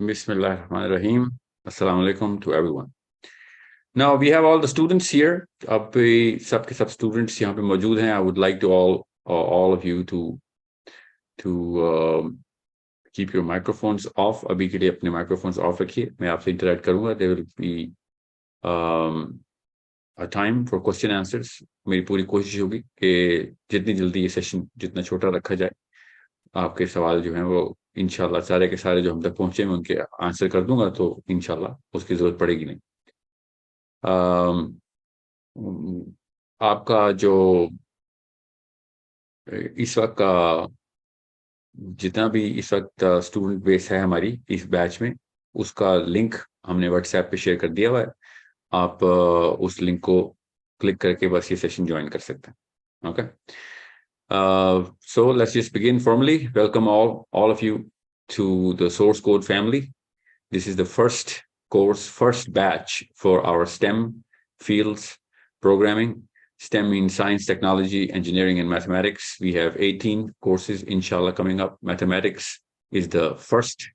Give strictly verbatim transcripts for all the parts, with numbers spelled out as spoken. Bismillah Rahman Raheem. Assalamu alaikum to everyone. Now we have all the students here. Ab sab ke sab students yahan pe maujood hain. I would like to all uh, all of you to to um, keep your microphones off. Abhi ke liye apne microphones off rakhiye. Main aapse interact karunga. There will be um, a time for question answers. Meri puri koshish hogi ke jitni jaldi ye session jitna chota rakha jaye. आपके सवाल जो हैं वो इंशाल्लाह सारे के सारे जो हम तक पहुंचे मैं उनके आंसर कर दूंगा तो इंशाल्लाह उसकी जरूरत पड़ेगी नहीं. um, आपका जो इस वक्त का जितना भी इस वक्त स्टूडेंट बेस है हमारी इस बैच में उसका लिंक हमने व्हाट्सएप पे शेयर कर दिया हुआ है. आप उस लिंक को क्लिक करके बस ये सेशन ज्वाइन कर सकते हैं. Okay okay? Uh, so let's just begin formally. Welcome all, all of you to the Source Code family. This is the first course, first batch for our STEM fields programming. STEM means science, technology, engineering, and mathematics. We have eighteen courses, inshallah, coming up. Mathematics is the first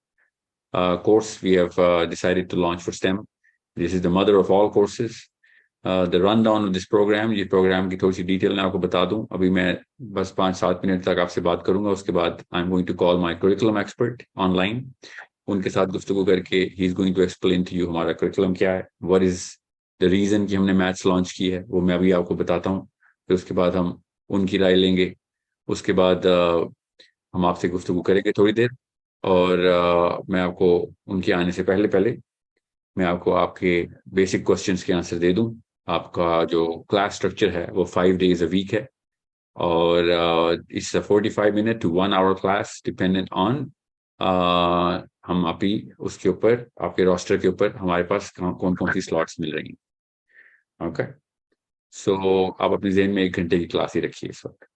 uh, course we have uh, decided to launch for STEM. This is the mother of all courses. Uh, the rundown of this program, ये program की थोड़ी सी detail मैं आपको बता दूं. अभी मैं बस पांच सात मिनट तक आपसे बात करूंगा. उसके बाद I'm going to call my curriculum expert online. उनके साथ गुफ्तगू करके he is going to explain to you हमारा curriculum क्या है, what is the reason कि हमने maths launch की है, वो मैं अभी आपको बताता हूं. फिर उसके बाद हम उनकी राय लेंगे. उसके बाद uh, हम आपसे गुफ्तगू करेंगे थोड़ी देर और uh, मैं आपको उनके आने से पहले पहले मैं आपको आपके बेसिक क्वेश्चंस के आंसर दे दूं. आपका जो क्लास स्ट्रक्चर है वो फाइव डेज अ वीक है और it's a forty-five minute to one hour class dependent on हम अभी उसके ऊपर आपके रोस्टर के ऊपर हमारे पास कौन कौन सी स्लॉट्स मिल रही हैं. ओके सो आप अपने जहन में एक घंटे की क्लास ही रखिए इस वक्त.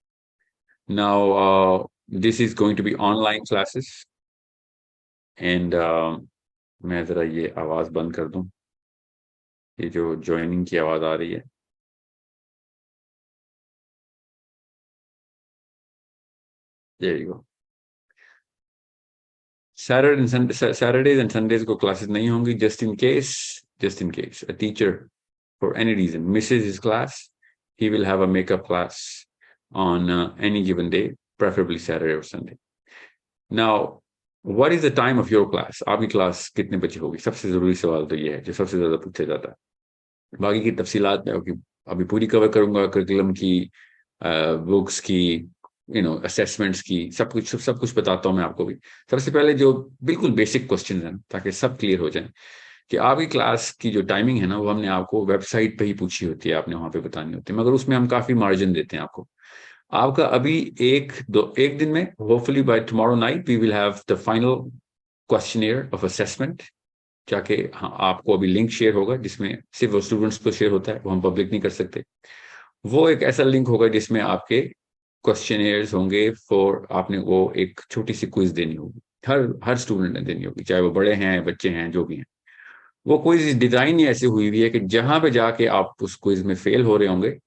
Now this is going to be online classes and मैं जरा ये आवाज बंद कर दूं. ये जो ज्वाइनिंग की आवाज आ रही है देखो. सैटरडे सैटरडेज एंड संडेज को क्लासेस नहीं होंगी. Just in case just in case a teacher for any reason misses his class he will have a makeup class on any given day, preferably Saturday और Sunday. Now What is the time of your class? आपकी class कितने बजे होगी? सबसे जरूरी सवाल तो ये है जो सबसे ज्यादा पूछा जाता है. बाकी की तफसीलात मैं अभी पूरी कवर करूंगा, करिकुलम की, बुक्स की, यू नो असेसमेंट्स की, सब कुछ सब कुछ बताता हूँ मैं आपको भी. सबसे पहले जो बिल्कुल बेसिक क्वेश्चन है ताकि सब क्लियर हो जाए कि आपकी क्लास की जो टाइमिंग है ना वो हमने आपको वेबसाइट पर ही पूछी होती है, आपने वहाँ पे बतानी होती है, मगर उसमें हम काफी मार्जिन देते हैं आपको. आपका अभी एक दो एक दिन में hopefully by tomorrow night we will have the final questionnaire of assessment जाके. हाँ, आपको अभी लिंक शेयर होगा जिसमें सिर्फ स्टूडेंट्स को शेयर होता है, वो हम पब्लिक नहीं कर सकते. वो एक ऐसा लिंक होगा जिसमें आपके क्वेश्चनियर्स होंगे फॉर आपने वो एक छोटी सी क्विज देनी होगी. हर हर स्टूडेंट ने देनी होगी, चाहे वो बड़े हैं बच्चे हैं जो भी हैं. वो क्विज डिजाइन ही ऐसे हुई हुई है कि जहाँ पे जाके आप उस क्विज में फेल हो रहे होंगे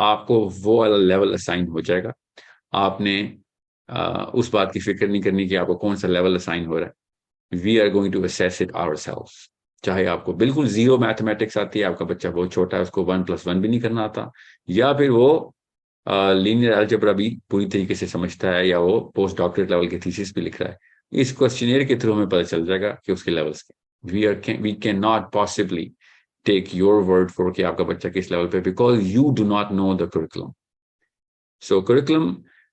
आपको वो वाला लेवल असाइन हो जाएगा. आपने आ, उस बात की फिक्र नहीं करनी कि आपको कौन सा लेवल असाइन हो रहा है. We are going to assess it ourselves. चाहे आपको बिल्कुल जीरो मैथमेटिक्स आती है, आपका बच्चा बहुत छोटा है, उसको वन प्लस वन भी नहीं करना आता, या फिर वो लीनियर अलजेब्रा भी पूरी तरीके से समझता है, या वो पोस्ट डॉक्टरेट लेवल के थीसिस भी लिख रहा है, इस क्वेश्चनियर के थ्रू हमें पता चल जाएगा कि उसके लेवल्स के. We are we can not possibly take your word for कि आपका बच्चा किस लेवल पे, because you do not know the curriculum. So curriculum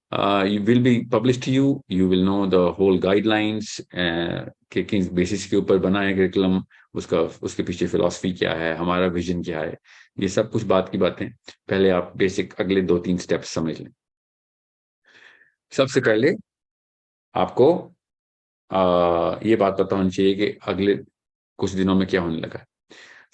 uh, will be published to you. You will know the whole guidelines uh, के किस basis के ऊपर बना है curriculum, उसका उसके पीछे फिलॉसफी क्या है, हमारा विजन क्या है, ये सब कुछ बात की बातें. पहले आप बेसिक अगले दो तीन स्टेप्स समझ लें. सबसे पहले आपको uh, ये बात पता होनी चाहिए कि अगले कुछ दिनों में क्या होने लगा है.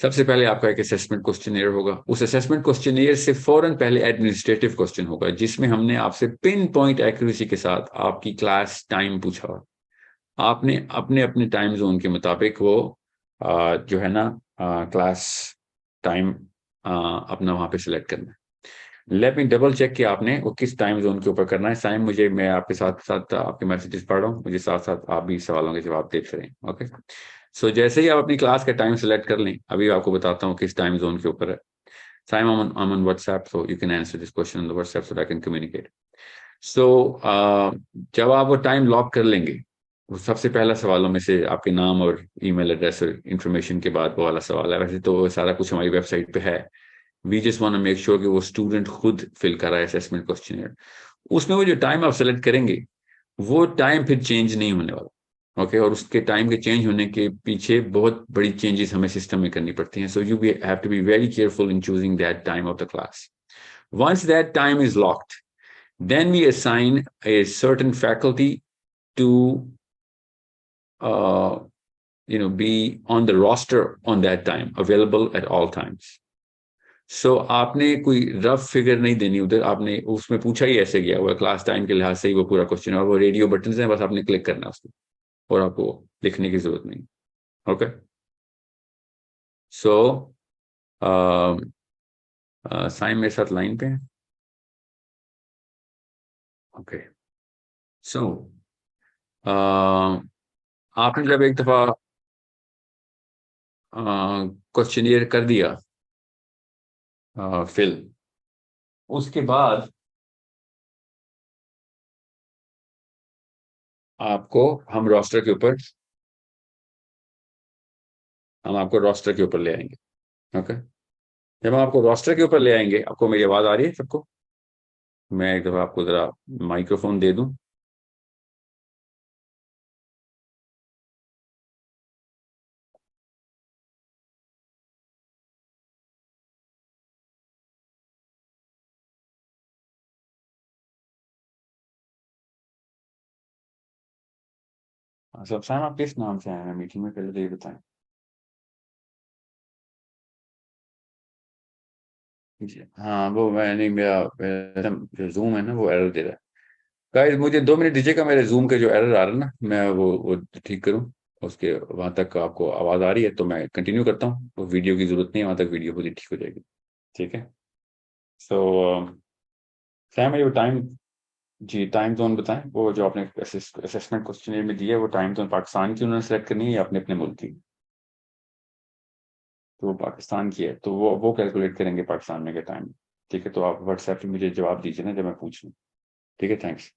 सबसे पहले आपका एक असेसमेंट क्वेश्चनियर होगा. उस असेसमेंट क्वेश्चनियर से फौरन पहले एडमिनिस्ट्रेटिव क्वेश्चन होगा जिसमें हमने आपसे पिन पॉइंट एक्यूरेसी के साथ आपकी क्लास टाइम पूछा. आपने अपने अपने टाइम जोन के मुताबिक वो आ, जो है ना आ, क्लास टाइम आ, अपना वहां पे सिलेक्ट करना है. लेट मी डबल चेक कि आपने वो किस टाइम जोन के ऊपर करना है। साइम मुझे, मैं आपके साथ साथ आपके मैसेजेस पढ़ रहा हूँ, मुझे साथ साथ आप भी सवालों के जवाब देते रहें। ओके, सो जैसे ही आप अपनी क्लास का टाइम सेलेक्ट कर लें, अभी आपको बताता हूँ किस टाइम जोन के ऊपर है। Simon, I'm on, I'm on WhatsApp, so you can answer this question on the WhatsApp so that I can communicate. So, uh, जब आप वो टाइम लॉक कर लेंगे, वो सबसे पहला सवालों में से आपके नाम और ईमेल एड्रेस और इन्फॉर्मेशन के बाद वो वाला सवाल है। वैसे तो सारा कुछ हमारी वेबसाइट पे है। We just want to make sure कि वो स्टूडेंट खुद फिल कर रहा है असेसमेंट क्वेश्चनियर। उसमें वो जो टाइम आप सेलेक्ट करेंगे वो टाइम फिर चेंज नहीं होने वाला। ओके okay, और उसके टाइम के चेंज होने के पीछे बहुत बड़ी चेंजेस हमें सिस्टम में करनी पड़ती हैं। So you we have to be very careful in choosing that time of the class. Once that time is locked, then we assign a certain faculty to you know be on the roster on that time, available at all times. So आपने कोई rough figure नहीं देनी उधर, आपने उसमें पूछा ही ऐसे गया हुआ क्लास टाइम के लिहाज से ही वो पूरा क्वेश्चन, और वो रेडियो बटन है, बस आपने क्लिक करना है उसको और आपको लिखने की जरूरत नहीं। ओके, सो साइम मेरे साथ लाइन पे है। ओके, सो आपने जब एक दफा क्वेश्चनियर uh, कर दिया uh, फिल, उसके बाद आपको हम रोस्टर के ऊपर हम आपको रोस्टर के ऊपर ले आएंगे। ओके, जब हम आपको रोस्टर के ऊपर ले आएंगे, आपको मेरी आवाज आ रही है सबको? मैं एक दफा आपको जरा माइक्रोफोन दे दूं। साहब, आप किस नाम से आए हैं मीटिंग में, पहले तो ये बताएं। हाँ, वो मैंने मेरा जूम है ना वो एरर दे रहा है। गाइस मुझे दो मिनट दीजिएगा, मेरे जूम के जो एरर आ रहा है ना मैं वो वो ठीक करूँ। उसके वहाँ तक आपको आवाज़ आ रही है तो मैं कंटिन्यू करता हूँ, वो वीडियो की जरूरत नहीं है, वहाँ तक वीडियो पूरी ठीक हो जाएगी। ठीक है, सो साहब ये टाइम जी टाइम जोन बताएं, वो जो आपने असेसमेंट क्वेश्चनियर में दिया है वो टाइम जोन पाकिस्तान की उन्होंने सेलेक्ट करनी है या अपने अपने मुल्क की? तो वो पाकिस्तान की है, तो वो वो कैलकुलेट करेंगे पाकिस्तान में के टाइम। ठीक है, तो आप व्हाट्सएप पे मुझे जवाब दीजिए ना जब मैं पूछ लूँ। ठीक है, थैंक्स।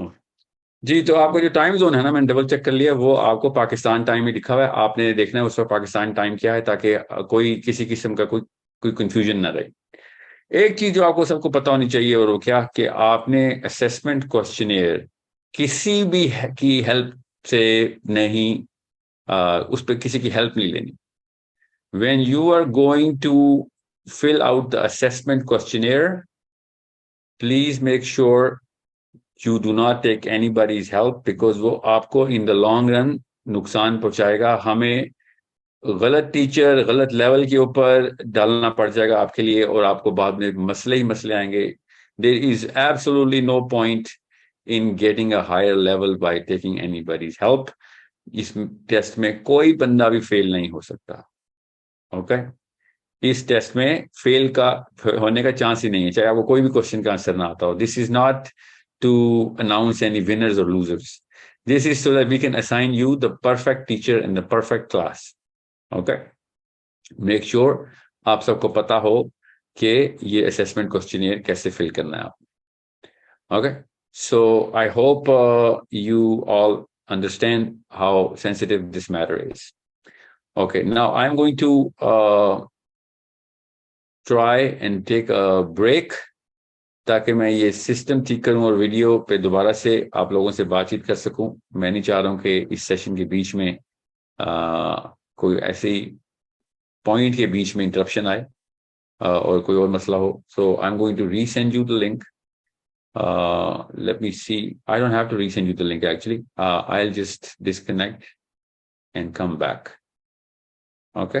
जी, तो आपको जो टाइम जोन है ना, मैंने डबल चेक कर लिया, वो आपको पाकिस्तान टाइम ही लिखा हुआ है। आपने देखना है उस पर पाकिस्तान टाइम क्या है, ताकि कोई किसी किस्म का कोई कोई कन्फ्यूजन ना रहे। एक चीज जो आपको सबको पता होनी चाहिए, और वो क्या कि आपने असेसमेंट क्वेश्चनियर किसी भी है, की हेल्प से नहीं, आ, उस पर किसी की हेल्प नहीं लेनी। When you are going to fill out the assessment questionnaire, please make sure you do not take anybody's help, because वो आपको इन द लॉन्ग रन नुकसान पहुंचाएगा। हमें गलत टीचर गलत लेवल के ऊपर डालना पड़ जाएगा आपके लिए, और आपको बाद में मसले ही मसले आएंगे। There is absolutely no point in getting a higher level by taking anybody's help. इस टेस्ट में कोई बंदा भी फेल नहीं हो सकता। Okay okay? इस टेस्ट में फेल का होने का चांस ही नहीं है, चाहे आपको कोई भी क्वेश्चन का आंसर ना आता हो। This is not to announce any winners और losers, this is so that we can assign you the perfect teacher and the perfect class. Okay, make sure आप सबको पता हो कि ये असेसमेंट क्वेश्चनियर कैसे फिल करना है आपको। Okay, so I hope you all understand how sensitive this matter is. Okay, now I am going to try and take a break, ताकि मैं ये सिस्टम ठीक करूं और वीडियो पे दोबारा से आप लोगों से बातचीत कर सकूं। मैं नहीं चाह रहा हूं कि इस सेशन के बीच में uh, कोई ऐसे पॉइंट के बीच में इंटरप्शन आए और कोई और मसला हो। So I am going to resend you the link. Let me see, I don't have to resend you the link actually, I will just disconnect and come back. Okay,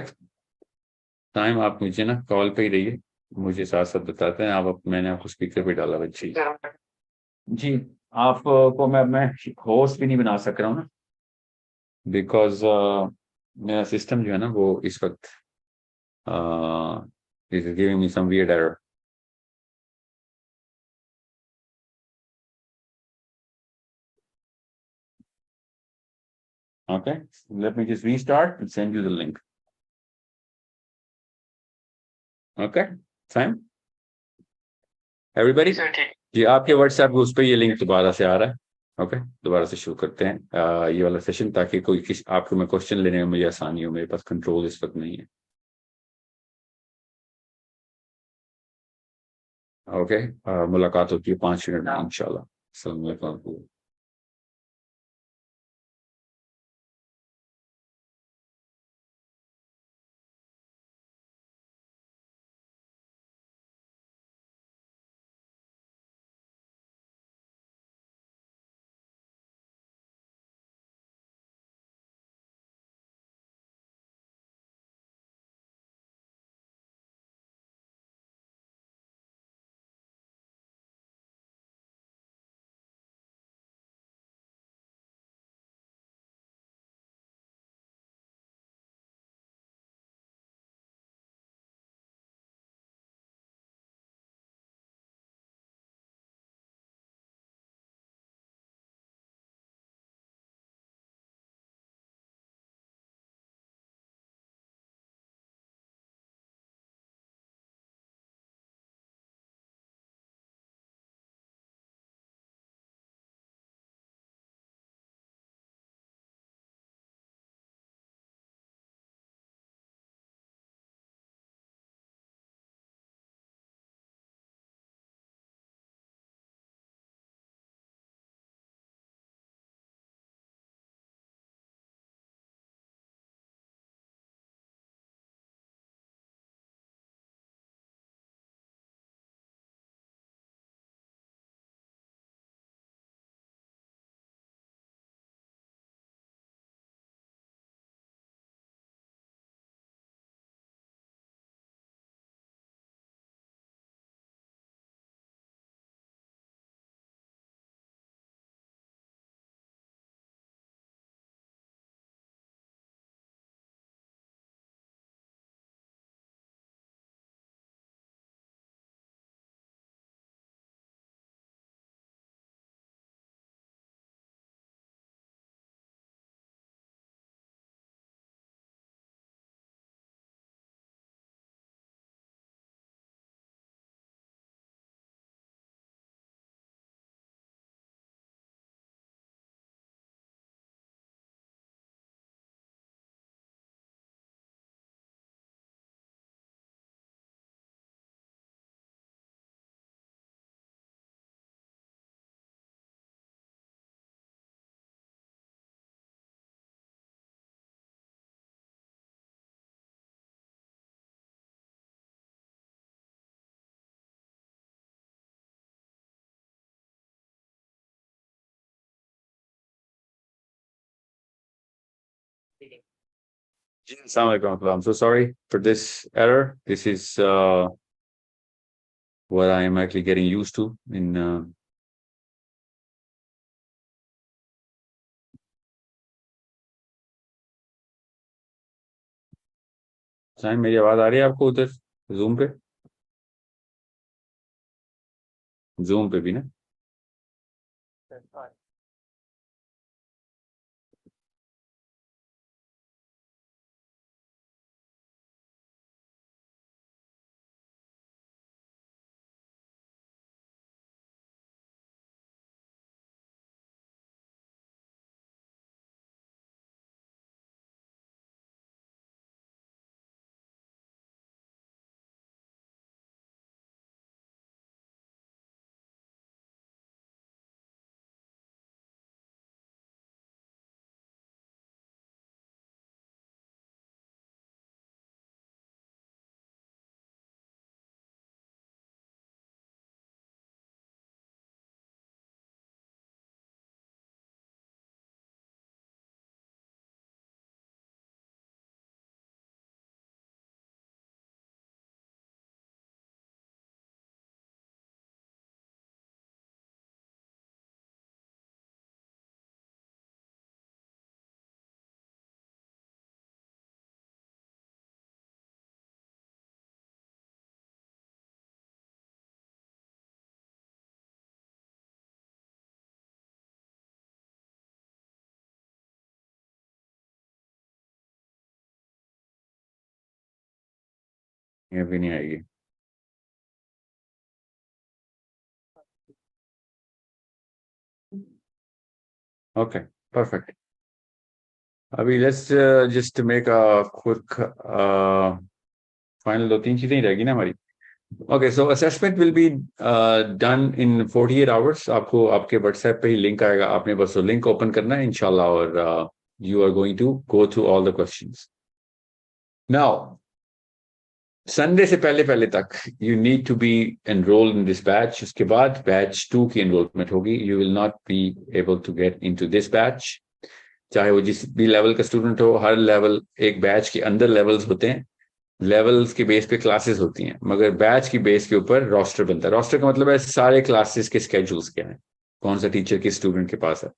time आप मुझे ना call पे ही रहिए, मुझे साथ साथ बताते हैं आप। मैंने आपको स्पीकर पे डाला बच्ची जी, आपको मैं मैं होस्ट भी नहीं बना सक रहा हूँ ना, बिकॉज मेरा सिस्टम जो है ना वो इस वक्त is giving me some weird error. Okay, let me just restart and send you the link. Okay, time. Everybody? जी आपके WhatsApp ग्रुप पे ये लिंक दोबारा से आ रहा है. ओके okay, दोबारा से शुरू करते हैं आ, ये वाला सेशन ताकि कोई किस आपको मैं क्वेश्चन लेने में मुझे आसानी हो. मेरे पास कंट्रोल इस वक्त नहीं है. ओके okay, मुलाकात होती है पाँच मिनट में इंशाल्लाह. अस्सलाम वालेकुम. I'm so sorry for this error. This is uh, what I am actually getting used to in uh, time. मेरी आवाज आ रही है आपको उधर Zoom पे? Zoom पे भी ना? ये भी नहीं आएगी। Okay, perfect. अभी let's uh, just make a quick uh, final दो तीन चीजें ही रहेगी ना हमारी। Okay, so assessment will be uh, done in forty-eight hours. आपको आपके WhatsApp पे ही link आएगा, आपने बस वो link open करना है, inshallah, और uh, you are going to go through all the questions. Now, Sunday से पहले पहले तक you need to be enrolled in this batch. उसके बाद batch two की enrollment होगी. You will not be able to get into this batch. चाहे वो जिस भी level का student हो, हर level एक batch के अंदर levels होते हैं. Levels के base पे classes होती हैं. मगर batch की base के ऊपर roster बनता है. Roster का मतलब है सारे classes के schedules क्या हैं, कौन सा teacher के student के पास है.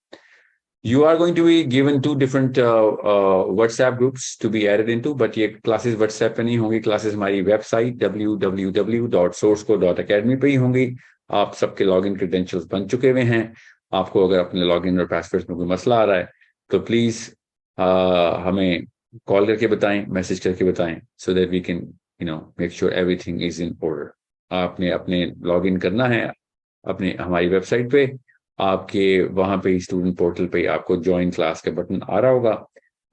You are going to be given two different uh, uh, WhatsApp groups to be added into, but ye classes WhatsApp pe nahi hongi, classes hamari website w w w dot source code dot academy pe hi hongi. Aap sabke login credentials ban chuke hue hain. Aapko agar apne login aur passwords mein koi masla aa raha hai to please uh, hame call karke bataye, message karke bataye, so that we can you know make sure everything is in order. Aapne apne login karna hai apne hamari website pe, आपके वहां पे student portal पे आपको join class का button आ रहा होगा.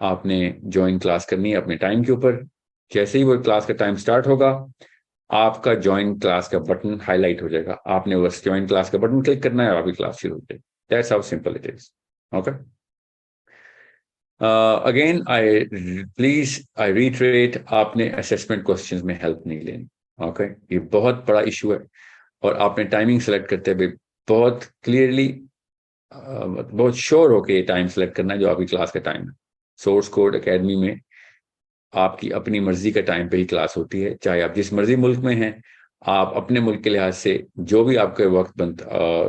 आपने ज्वाइन क्लास करनी है अपने टाइम के ऊपर. जैसे ही वो क्लास का टाइम स्टार्ट होगा, आपका ज्वाइन क्लास का बटन हाईलाइट हो जाएगा. आपने बस ज्वाइन क्लास का बटन क्लिक करना है और आपकी क्लास शुरू हो जाएगी. That's how simple it is. Okay, again I please I retreat, आपने असेसमेंट क्वेश्चन में हेल्प नहीं लेनी. Okay okay? ये बहुत बड़ा इशू है. और आपने टाइमिंग सेलेक्ट करते हुए बहुत क्लियरली बहुत श्योर होके टाइम सेलेक्ट करना है जो आपकी क्लास का टाइम है. सोर्स कोड एकेडमी में आपकी अपनी मर्जी का टाइम पे ही क्लास होती है. चाहे आप जिस मर्जी मुल्क में हैं, आप अपने मुल्क के लिहाज से जो भी आपके वक्त बनता,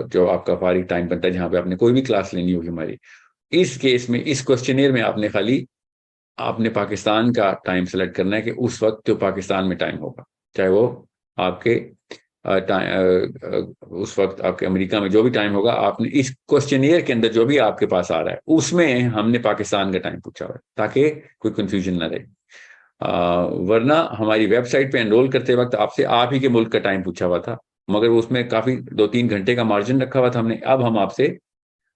जो आपका फारिग टाइम बनता है, जहाँ पे आपने कोई भी क्लास लेनी होगी हमारी. इस केस में, इस क्वेश्चनेयर में आपने खाली आपने पाकिस्तान का टाइम सेलेक्ट करना है कि उस वक्त जो पाकिस्तान में टाइम होगा, चाहे वो आपके Uh, uh, uh, उस वक्त आपके अमेरिका में जो भी टाइम होगा, आपने इस क्वेश्चनियर के अंदर जो भी आपके पास आ रहा है उसमें हमने पाकिस्तान का टाइम पूछा हुआ है ताकि कोई कंफ्यूजन ना रहे. uh, वरना हमारी वेबसाइट पे एनरोल करते वक्त आपसे आप ही के मुल्क का टाइम पूछा हुआ था, मगर उसमें काफी दो तीन घंटे का मार्जिन रखा हुआ था हमने. अब हम आपसे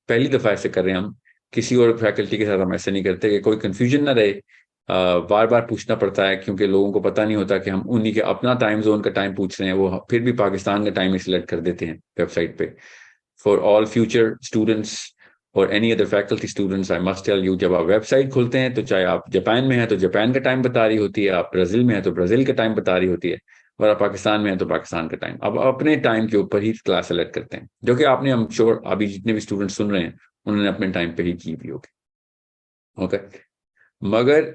पहली दफा ऐसे कर रहे हैं. हम किसी और फैकल्टी के साथ हम ऐसे नहीं करते कि कोई कन्फ्यूजन ना रहे. Uh, बार बार पूछना पड़ता है क्योंकि लोगों को पता नहीं होता कि हम उन्हीं के अपना टाइम जोन का टाइम पूछ रहे हैं. वो फिर भी पाकिस्तान का टाइम सिलेक्ट कर देते हैं वेबसाइट पे. फॉर ऑल फ्यूचर स्टूडेंट्स और any other faculty students, I must tell you, जब आप वेबसाइट खोलते हैं तो चाहे आप जापान में हैं तो जापान का टाइम बता रही होती है, आप ब्राजील में हैं तो ब्राजील का टाइम बता रही होती है, और आप पाकिस्तान में हैं तो पाकिस्तान का टाइम. आप अपने टाइम के ऊपर ही क्लास सेलेक्ट करते हैं, जो कि आपने, हम श्योर अभी जितने भी स्टूडेंट सुन रहे हैं उन्होंने अपने टाइम पे ही की भी होगी. ओके, मगर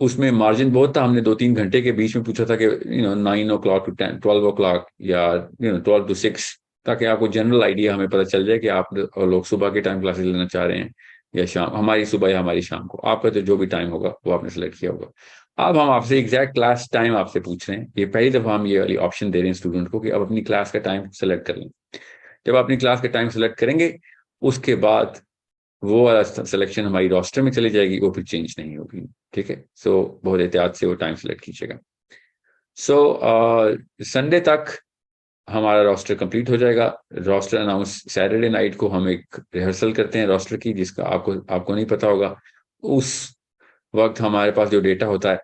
उसमें मार्जिन बहुत था. हमने दो तीन घंटे के बीच में पूछा था कि you know nine o'clock to ten twelve o'clock या you know twelve to six, ताकि आपको जनरल आइडिया हमें पता चल जाए कि आप लोग सुबह के टाइम क्लासेस लेना चाह रहे हैं या शाम, हमारी सुबह या हमारी शाम को. आपका तो जो भी टाइम होगा वो आपने सेलेक्ट किया होगा. अब हम आपसे एग्जैक्ट क्लास टाइम आपसे पूछ रहे हैं. ये पहली दफा हम ये वाली ऑप्शन दे रहे हैं स्टूडेंट को कि अब अपनी क्लास का टाइम सेलेक्ट कर लें. जब अपनी क्लास का टाइम सेलेक्ट करेंगे उसके बाद वो वाला सिलेक्शन हमारी रोस्टर में चली जाएगी, वो फिर चेंज नहीं होगी. ठीक है, सो so, बहुत एहतियात से वो टाइम सेलेक्ट कीजिएगा. सो so, संडे uh, तक हमारा रोस्टर कंप्लीट हो जाएगा. रोस्टर अनाउंस सैटरडे नाइट को हम एक रिहर्सल करते हैं रोस्टर की, जिसका आपको आपको नहीं पता होगा. उस वक्त हमारे पास जो डेटा होता है,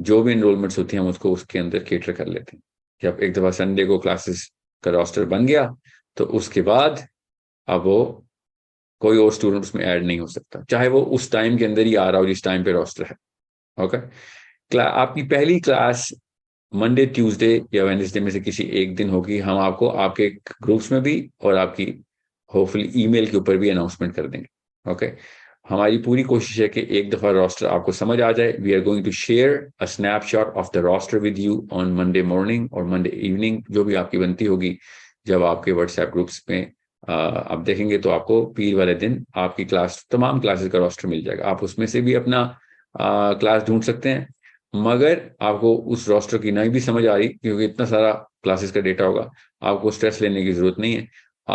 जो भी इनरोलमेंट्स होती हैं, हम उसको उसके अंदर केटर कर लेते हैं. जब एक दफ़ा संडे को क्लासेस का रोस्टर बन गया तो उसके बाद अब वो कोई और स्टूडेंट उसमें ऐड नहीं हो सकता, चाहे वो उस टाइम के अंदर ही आ रहा हो जिस टाइम पे रोस्टर है. ओके, क्ला आपकी पहली क्लास मंडे, ट्यूसडे या वेडनेसडे में से किसी एक दिन होगी. हम आपको आपके ग्रुप्स में भी और आपकी होपफुली ईमेल के ऊपर भी अनाउंसमेंट कर देंगे. ओके, हमारी पूरी कोशिश है कि एक दफा रोस्टर आपको समझ आ जाए. We are going to share a snapshot of the roster with you on Monday morning और मंडे इवनिंग, जो भी आपकी बनती होगी. जब आपके व्हाट्सएप ग्रुप्स में Uh, आप देखेंगे तो आपको पीर वाले दिन आपकी क्लास, तमाम क्लासेस का रोस्टर मिल जाएगा. आप उसमें से भी अपना uh, क्लास ढूंढ सकते हैं, मगर आपको उस रोस्टर की नहीं भी समझ आ रही क्योंकि इतना सारा क्लासेस का डेटा होगा. आपको स्ट्रेस लेने की जरूरत नहीं है.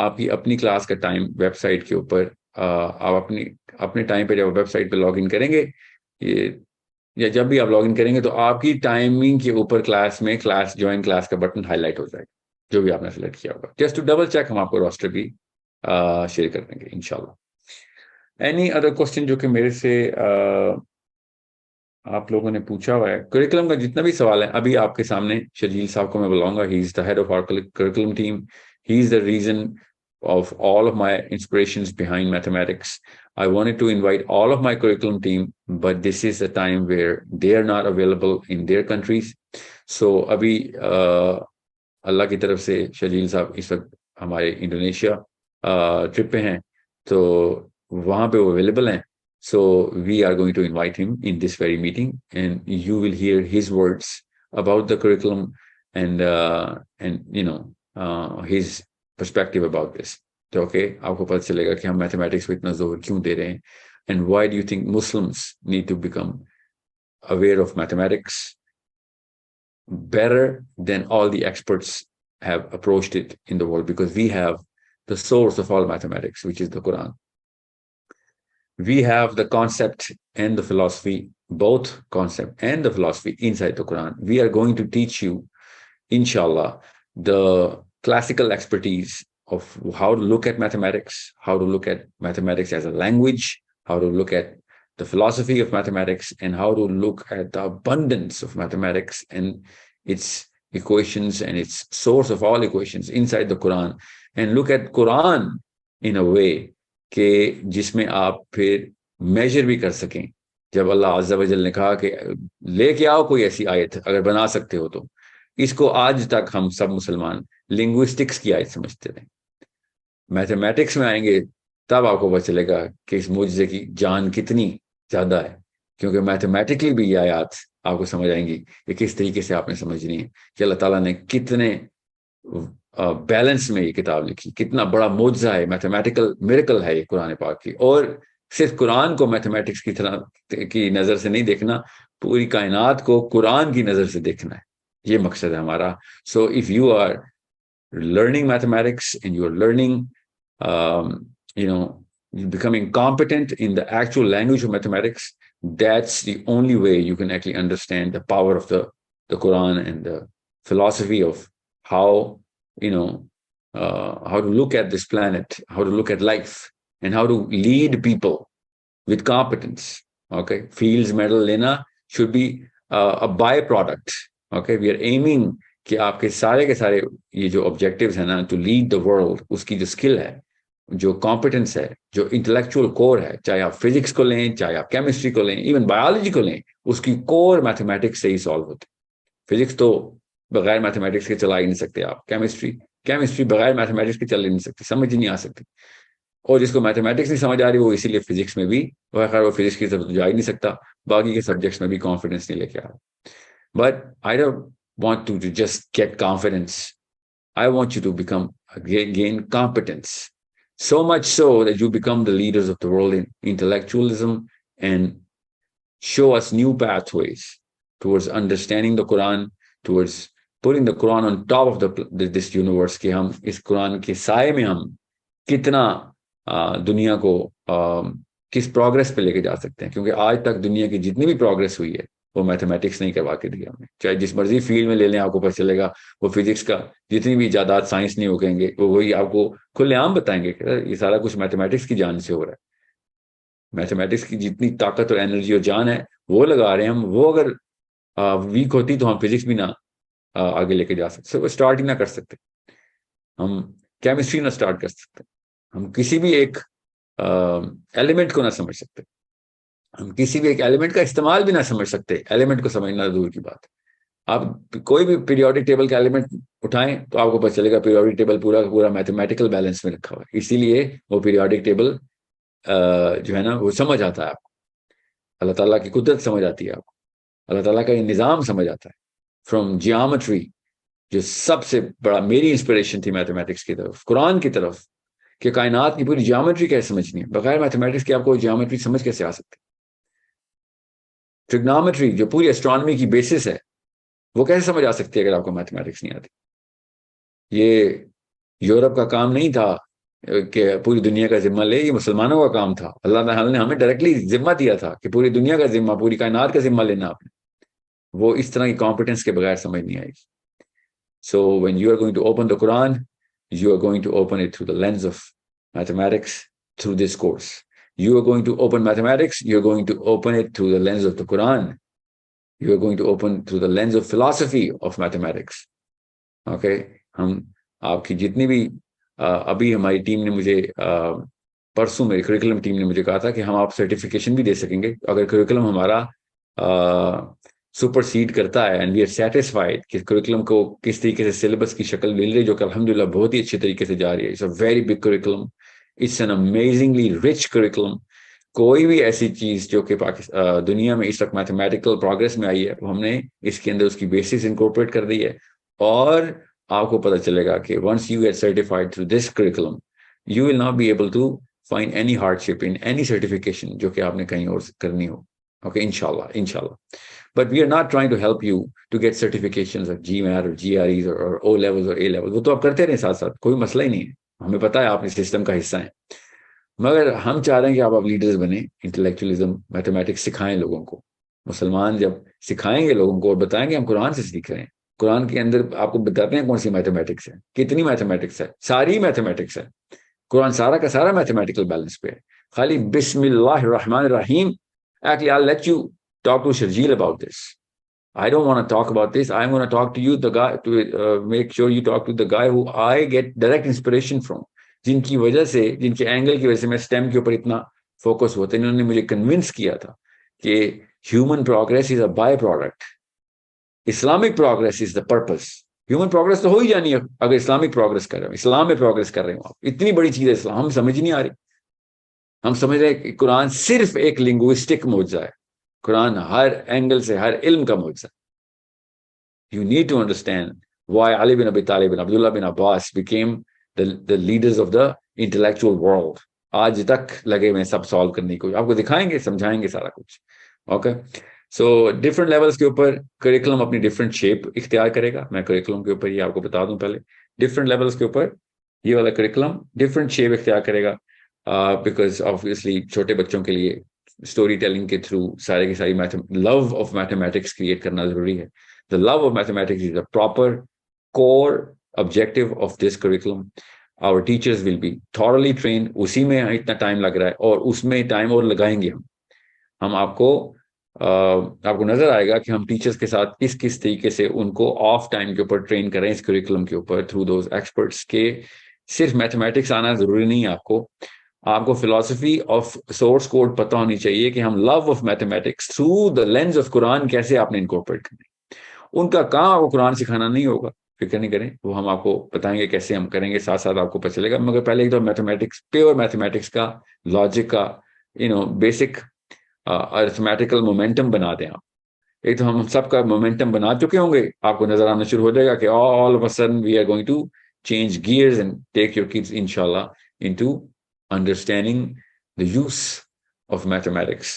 आपकी अपनी क्लास का टाइम वेबसाइट के ऊपर uh, आप अपनी अपने टाइम पे जब वेबसाइट पे लॉग इन करेंगे, ये या जब भी आप लॉग इन करेंगे तो आपकी टाइमिंग के ऊपर क्लास में क्लास ज्वाइन क्लास का बटन हाईलाइट हो जाएगा, जो भी आपने सेलेक्ट किया होगा। जस्ट टू डबल चेक हम आपको रोस्टर भी शेयर कर देंगे इंशाल्लाह। एनी अदर क्वेश्चन जो कि मेरे से uh, आप लोगों ने पूछा हुआ है? करिकुलम का जितना भी सवाल है अभी आपके सामने शजील साहब को मैं बुलाऊंगा। He is the head of our curriculum team, he is the reason of all of my inspirations behind mathematics. I wanted to invite all of my curriculum team, but this is a time where they are not available in their countries. So abhi uh, Allah ki taraf se Shajeel sahab is waqt hamare Indonesia uh, trip pe hain, to wahan pe wo available hain. So we are going to invite him in this very meeting, and you will hear his words about the curriculum and uh, and you know uh, his perspective about this. So okay, aapko pata chalega ki hum mathematics pe itna zor kyun de rahe hain, and why do you think Muslims need to become aware of mathematics better than all the experts have approached it in the world? Because we have the source of all mathematics, which is the Quran. We have the concept and the philosophy, both concept and the philosophy inside the Quran. We are going to teach you inshallah the classical expertise of how to look at mathematics, how to look at mathematics as a language, how to look at the philosophy of mathematics, and how to look at the abundance of mathematics and its equations and its source of all equations inside the Quran, and look at Quran in a way ke jisme aap phir measure bhi kar sakein. Jab Allah azza wa jal ne kaha ke leke aao koi aisi ayat agar bana sakte ho to, इसको आज तक हम सब मुसलमान linguistics की आयत समझते रहे। मैथमेटिक्स में आएंगे तब आपको पता चलेगा कि इस मुजज़े की जान कितनी ज्यादा है, क्योंकि मैथमेटिकली भी ये आयत आपको समझ आएंगी कि किस तरीके से आपने समझनी है कि अल्लाह ताला ने कितने बैलेंस में ये किताब लिखी, कितना बड़ा मुजज़ा है, मैथमेटिकल मिरेकल है ये कुरान पाक की। और सिर्फ कुरान को मैथमेटिक्स की तरह की नजर से नहीं देखना, पूरी कायनात को कुरान की नजर से देखना है, ये मकसद है हमारा। So if you are learning mathematics and you are learning you know becoming competent in the actual language of mathematics, that's the only way you can actually understand the power of the the Quran and the philosophy of how you know how to look at this planet, how to look at life, and how to lead people with competence. Okay, fields medal लेना should be a by product. Okay, we are aiming कि आपके सारे के सारे ये जो objectives हैं ना, टू लीड द वर्ल्ड, उसकी जो स्किल है, जो कॉम्पिटेंस है, जो इंटेलेक्चुअल कोर है, चाहे आप फिजिक्स को लें, चाहे आप केमिस्ट्री को लें, इवन बायोलॉजी को लें, उसकी कोर मैथमेटिक्स से ही सॉल्व होती है। फिजिक्स तो बगैर मैथमेटिक्स के चला ही नहीं सकते आप, केमिस्ट्री केमिस्ट्री बगैर मैथमेटिक्स के चल ही नहीं सकती, समझ ही नहीं आ सकती। और जिसको मैथमेटिक्स नहीं समझ आ रही, वो इसीलिए फिजिक्स में भी बगैर वो फिजिक्स की तरफ जा ही नहीं सकता, बाकी के सब्जेक्ट्स में भी कॉन्फिडेंस नहीं लेके आ रहा। But I don't want to, to just get confidence. I want you to become, gain competence. So much so that you become the leaders of the world in intellectualism and show us new pathways towards understanding the Quran, towards putting the Quran on top of the, this universe. कि हम इस कुरान के साये में हम कितना दुनिया को किस प्रोग्रेस पे लेके जा सकते हैं, क्योंकि आज तक दुनिया की जितनी भी प्रोग्रेस हुई है वो मैथमेटिक्स नहीं करवा के दिया हमने। चाहे जिस मर्जी फील्ड में ले लें आपको पता चलेगा, वो फिजिक्स का जितनी भी इजादात साइंस नहीं होकेंगे वो वही आपको खुलेआम बताएंगे कि ये सारा कुछ मैथमेटिक्स की जान से हो रहा है। मैथमेटिक्स की जितनी ताकत और एनर्जी और जान है वो लगा रहे हैं हम, वो अगर वीक होती तो हम फिजिक्स भी ना आगे लेके जा सकते, वो स्टार्ट ही ना कर सकते, हम केमिस्ट्री ना स्टार्ट कर सकते, हम किसी भी एक एलिमेंट को ना समझ सकते, हम किसी भी एक एलिमेंट का इस्तेमाल भी ना समझ सकते। एलिमेंट को समझना दूर की बात है, आप कोई भी पीरियोडिक टेबल का एलिमेंट उठाएं तो आपको पता चलेगा पीरियोडिक टेबल पूरा का पूरा मैथमेटिकल बैलेंस में रखा हुआ है, इसीलिए वो पीरियोडिक टेबल जो है ना वो समझ आता है आपको, अल्लाह ताला की कुदरत समझ आती है आपको, अल्लाह ताला का ये निज़ाम समझ आता है। फ्रॉम जियोमेट्री, जो सबसे बड़ा मेरी इंस्पिरेशन थी मैथमेटिक्स की तरफ, कुरान की तरफ, कि कायनात की पूरी जियोमेट्री कैसे समझनी है, बगैर मैथमेटिक्स के आपको जियोमेट्री समझ कैसे आ सकती है। ट्रिग्नोमेट्री जो पूरी एस्ट्रोनॉमी की बेसिस है वो कैसे समझ आ सकती है अगर आपको मैथमेटिक्स नहीं आती। ये यूरोप का काम नहीं था कि पूरी दुनिया का जिम्मा ले, ये मुसलमानों का काम था। अल्लाह ताला ने हमें डायरेक्टली जिम्मा दिया था कि पूरी दुनिया का जिम्मा, पूरी कायनात का जिम्मा लेना आपने। वो इस तरह की कॉम्पिटेंस के बगैर समझ नहीं आएगी। So when you are going to open the Quran, you are going to open it through the lens of mathematics through this course. You are going to open mathematics, you are going to open it through the lens of the Quran. You are going to open through the lens of philosophy of mathematics. Okay? हम आपकी जितनी भी अभी हमारी team ने मुझे परसों मेरी करिकुलम टीम ने मुझे कहा था कि हम आप सर्टिफिकेशन भी दे सकेंगे अगर करिकुलम हमारा सुपरसीड करता है एंड वी आर सेटिस्फाइड कि करिकुलम को किस तरीके से सिलेबस की शक्ल मिल रही है, जो कि अल्हम्दुलिल्लाह बहुत ही अच्छे तरीके से जा रही है। It's a very big curriculum, it's an amazingly rich curriculum. कोई भी ऐसी चीज जो कि पाकिस्तान दुनिया में इस वक्त मैथमेटिकल प्रोग्रेस में आई है, वो हमने इसके अंदर उसकी बेसिस इनकॉर्पोरेट कर दी है। और आपको पता चलेगा कि once you get certified through this curriculum, you will not be able to find any hardship in any certification जो कि आपने कहीं और करनी हो। ओके, इंशाल्लाह इंशाल्लाह। But we are not trying to help you to get certifications of GMAT और जी आर ईज और ओ लेवल्स और ए लेवल। वो तो आप करते रहे साथ साथ, कोई मसला ही नहीं है, हमें पता है आपने सिस्टम का हिस्सा है। मगर हम चाह रहे हैं कि आप आप लीडर्स बने, इंटेलेक्चुअलिज्म मैथमेटिक्स सिखाएं लोगों को। मुसलमान जब सिखाएंगे लोगों को और बताएंगे हम कुरान से सीख रहे हैं, कुरान के अंदर आपको बताते हैं कौन सी मैथमेटिक्स है, कितनी मैथमेटिक्स है, सारी मैथमेटिक्स है। कुरान सारा का सारा मैथमेटिकल बैलेंस पे है। खाली बिस्मिल्लाह रहमान रहीम, actually I let you talk to Shajeel about this. I don't want to talk about this. I'm going to talk to you, the guy, to uh, make sure you talk to the guy who I get direct inspiration from. जिनकी वजह से, जिनके angle की वजह से मैं stem के ऊपर इतना फोकस होता है। इन्होंने मुझे कन्विंस किया था कि human progress is a by product, Islamic progress is the purpose. Human progress तो हो ही जानी है अगर इस्लामिक प्रोग्रेस कर रहे हो, इस्लाम में प्रोग्रेस कर रहे हो आप। इतनी बड़ी चीज है इस्लाम, हम समझ नहीं आ रही। हम समझ रहे हैं कि कुरान सिर्फ एक लिंग्विस्टिक मौजा है, कुरान हर एंगल से हर इल्म का मौजूद है। You need to understand why Ali bin Abi Talib bin Abdullah bin Abbas became the the leaders of the intellectual world. आज तक लगे हुए सब सॉल्व करने को, आपको दिखाएंगे, समझाएंगे सारा कुछ। ओके, सो डिफरेंट लेवल्स के ऊपर करिकुलम अपनी डिफरेंट शेप इख्तियार करेगा। मैं करिकुलम के ऊपर ये आपको बता दूं, पहले डिफरेंट लेवल्स के ऊपर ये वाला करिकुलम डिफरेंट शेप इख्तियार करेगा, बिकॉज uh, ऑब्वियसली छोटे बच्चों के लिए स्टोरी टेलिंग के थ्रू सारे की सारी लव ऑफ मैथमेटिक्स क्रिएट करना जरूरी है। The love of mathematics is the proper core objective of this curriculum. Our teachers will be thoroughly train, उसी में इतना टाइम लग रहा है और उसमें टाइम और लगाएंगे हम। हम आपको आ, आपको नजर आएगा कि हम टीचर्स के साथ किस किस तरीके से उनको ऑफ टाइम के ऊपर ट्रेन करें इस करिकुलम के ऊपर थ्रू दोज एक्सपर्ट्स। के सिर्फ मैथमेटिक्स आना जरूरी नहीं है, आपको आपको फिलॉसफी ऑफ सोर्स कोड पता होनी चाहिए कि हम love of mathematics through the lens of Quran कैसे आपने इनकॉर्पोरेट करनी। उनका काम आपको कुरान सिखाना नहीं होगा, फिक्र नहीं करें, वो हम आपको बताएंगे कैसे हम करेंगे, साथ साथ आपको पता चलेगा। मगर पहले एक तो मैथमेटिक्स, प्योर मैथमेटिक्स का, लॉजिक का, you know basic arithmetical momentum बना दें आप। एक तो हम सबका मोमेंटम बना चुके होंगे, आपको नजर आना शुरू हो जाएगा कि all of a sudden we are going to change gears and take your kids इंशाल्लाह into understanding the use of mathematics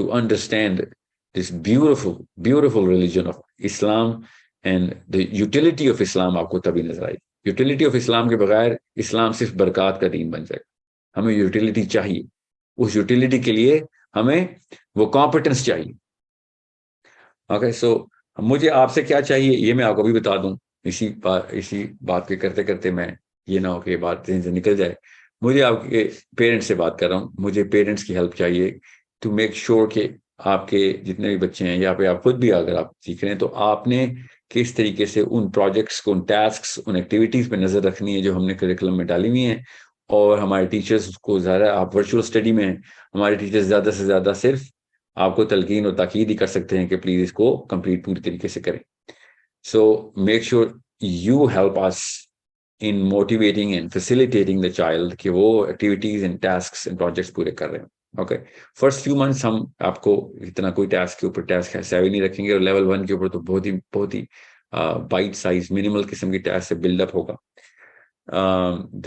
to understand this beautiful, beautiful religion of Islam and the utility of Islam. आपको तभी नजर आएगी utility of Islam के बगैर इस्लाम सिर्फ बरकत का दीन बन जाएगा। हमें utility चाहिए, उस utility के लिए हमें वो competence चाहिए। Okay, so मुझे आपसे क्या चाहिए ये मैं आपको भी बता दूं, इसी बा, इसी बात के करते करते मैं ये ना हो कि बात से निकल जाए। मुझे आपके पेरेंट्स से बात कर रहा हूँ, मुझे पेरेंट्स की हेल्प चाहिए टू मेक श्योर कि आपके जितने भी बच्चे हैं या पे आप खुद भी अगर आप सीख रहे हैं तो आपने किस तरीके से उन प्रोजेक्ट्स को, उन टास्क्स, उन एक्टिविटीज पे नजर रखनी है जो हमने करिकुलम में डाली हुई हैं। और हमारे टीचर्स को ज़्यादा, आप वर्चुअल स्टडी में हैं, हमारे टीचर्स ज़्यादा से ज़्यादा सिर्फ आपको तलकीन और ताकीद ही कर सकते हैं कि प्लीज़ इसको कम्प्लीट पूरी तरीके से करें। So make sure you help us in motivating and facilitating the child कि वो activities and tasks and projects पूरे कर रहे हैं। okay, first few months हम आपको इतना कोई task के ऊपर task है ऐसा भी नहीं रखेंगे, और level one के ऊपर तो बहुत ही बहुत ही bite size minimal किस्म की task से build up होगा।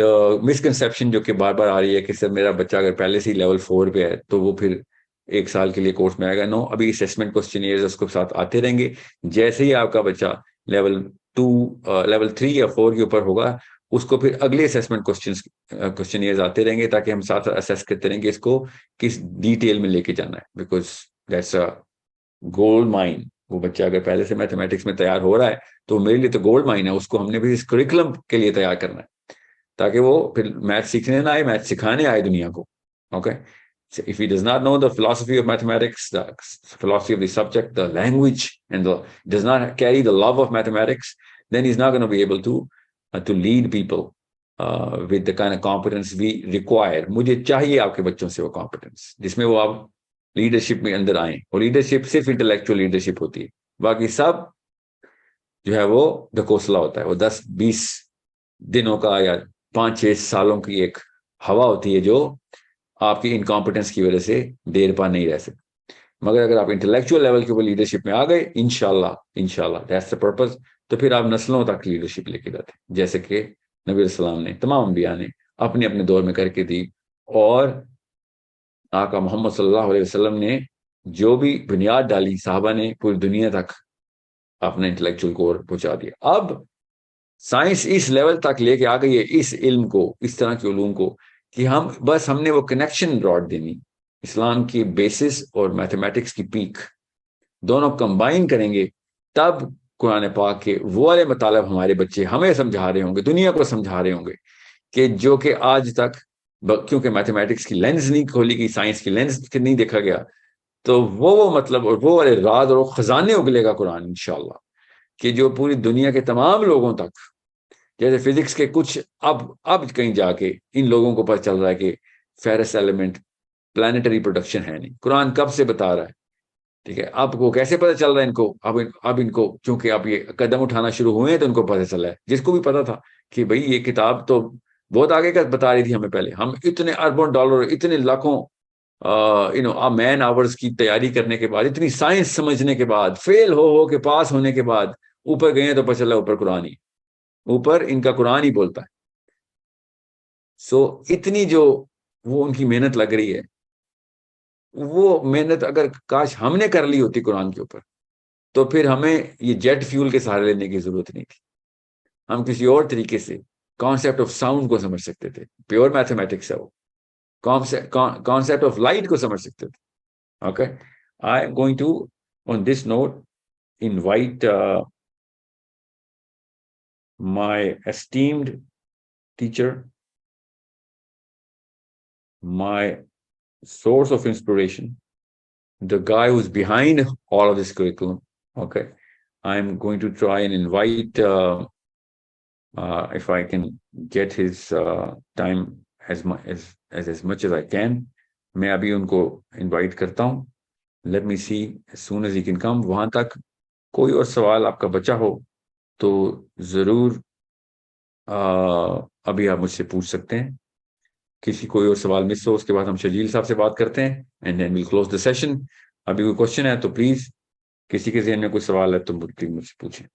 the misconception जो कि बार बार आ रही है कि सर मेरा बच्चा अगर पहले से ही level four पे है तो वो फिर एक साल के लिए कोर्स में आएगा। नो, अभी assessment questionnaires उसके साथ आते रहेंगे। जैसे ही आपका बच्चा लेवल टू लेवल थ्री या फोर के ऊपर होगा उसको फिर अगले असेसमेंट क्वेश्चन क्वेश्चनियर्स आते रहेंगे ताकि हम साथ असेस करते रहेंगे इसको किस डिटेल में लेके जाना है, because that's a gold mine. वो बच्चा अगर पहले से मैथमेटिक्स में तैयार हो रहा है तो मेरे लिए तो गोल्ड माइन है, उसको हमने भी इस करिकुलम के लिए तैयार करना है ताकि वो फिर मैथ सीखने ना आए, मैथ सिखाने आए दुनिया को। Okay, if he does not know the philosophy of mathematics, the philosophy of the subject, the language and the does not carry the love of mathematics, then is not gonna be able to to lead people with the kind of competence we require. मुझे चाहिए आपके बच्चों से वो competence जिसमें वो आप leadership में अंदर आए, और लीडरशिप सिर्फ इंटेलेक्चुअल लीडरशिप होती है, बाकी सब जो है वो ढकोसला होता है, वो दस बीस दिनों का या पाँच छः सालों की एक हवा होती है जो आपकी इनकॉम्पिटेंस की वजह से देर पा नहीं रह सकती। मगर अगर आप इंटेलेक्चुअल लेवल के ऊपर लीडरशिप में आ गए, इंशाल्लाह इंशाल्लाह दैट्स द पर्पस, तो फिर आप नस्लों तक लीडरशिप लेके जाते हैं, जैसे कि नबी सलाम ने, तमाम अंबिया ने अपने अपने दौर में करके दी, और आका मोहम्मद सल्लल्लाहु अलैहि वसल्लम ने जो भी बुनियाद डाली साहबा ने पूरी दुनिया तक अपने इंटेलेक्चुअल कोर पहुंचा दिया। अब साइंस इस लेवल तक लेके आ गई है, इस इल्म को, इस तरह के उलूम को, कि हम बस हमने वो कनेक्शन रॉड देनी, इस्लाम की बेसिस और मैथमेटिक्स की पीक दोनों कंबाइन करेंगे, तब कुरान पाक के वो वाले मतलब हमारे बच्चे हमें समझा रहे होंगे, दुनिया को समझा रहे होंगे, कि जो कि आज तक क्योंकि मैथमेटिक्स की लेंस नहीं खोली गई, साइंस की लेंस नहीं देखा गया, तो वो वो मतलब और वो वाले राज और वो खजाने उगलेगा कुरान इंशाल्लाह, कि जो पूरी दुनिया के तमाम लोगों तक, जैसे फिजिक्स के कुछ अब अब कहीं जाके इन लोगों को पता चल रहा है कि फेरस एलिमेंट प्लानिटरी प्रोडक्शन है नहीं, कुरान कब से बता रहा है, ठीक है, आपको कैसे पता चल रहा है इनको, अब इन, अब इनको चूंकि आप ये कदम उठाना शुरू हुए हैं तो इनको पता चला है, जिसको भी पता था कि भाई ये किताब तो बहुत आगे का बता रही थी हमें, पहले हम इतने अरबों डॉलर, इतने लाखों यू नो मैन आवर्स की तैयारी करने के बाद, इतनी साइंस समझने के बाद, फेल हो हो के पास होने के बाद ऊपर गए तो पता चला ऊपर कुरान ही, ऊपर इनका कुरान ही बोलता है। सो इतनी जो वो उनकी मेहनत लग रही है, वो मेहनत अगर काश हमने कर ली होती कुरान के ऊपर, तो फिर हमें ये जेट फ्यूल के सहारे लेने की जरूरत नहीं थी, हम किसी और तरीके से कॉन्सेप्ट ऑफ साउंड को समझ सकते थे, प्योर मैथमेटिक्स है वो, कॉन्सेप्ट ऑफ लाइट को समझ सकते थे। Okay, I am going to on this note invite my esteemed teacher, my source of inspiration, the guy who is behind all of this curriculum. Okay, I am going to try and invite Uh, if I can get his uh, time as much as, as as much as I can, मैं अभी उनको invite करता हूँ। Let me see as soon as he can come। वहाँ तक कोई और सवाल आपका बचा हो तो जरूर uh, अभी आप मुझसे पूछ सकते हैं। किसी कोई और सवाल मिस हो उसके बाद हम शजील साहब से बात करते हैं and then we'll close the session। अभी कोई question है तो please, किसी के जहन में कोई सवाल है तो मुझसे पूछें,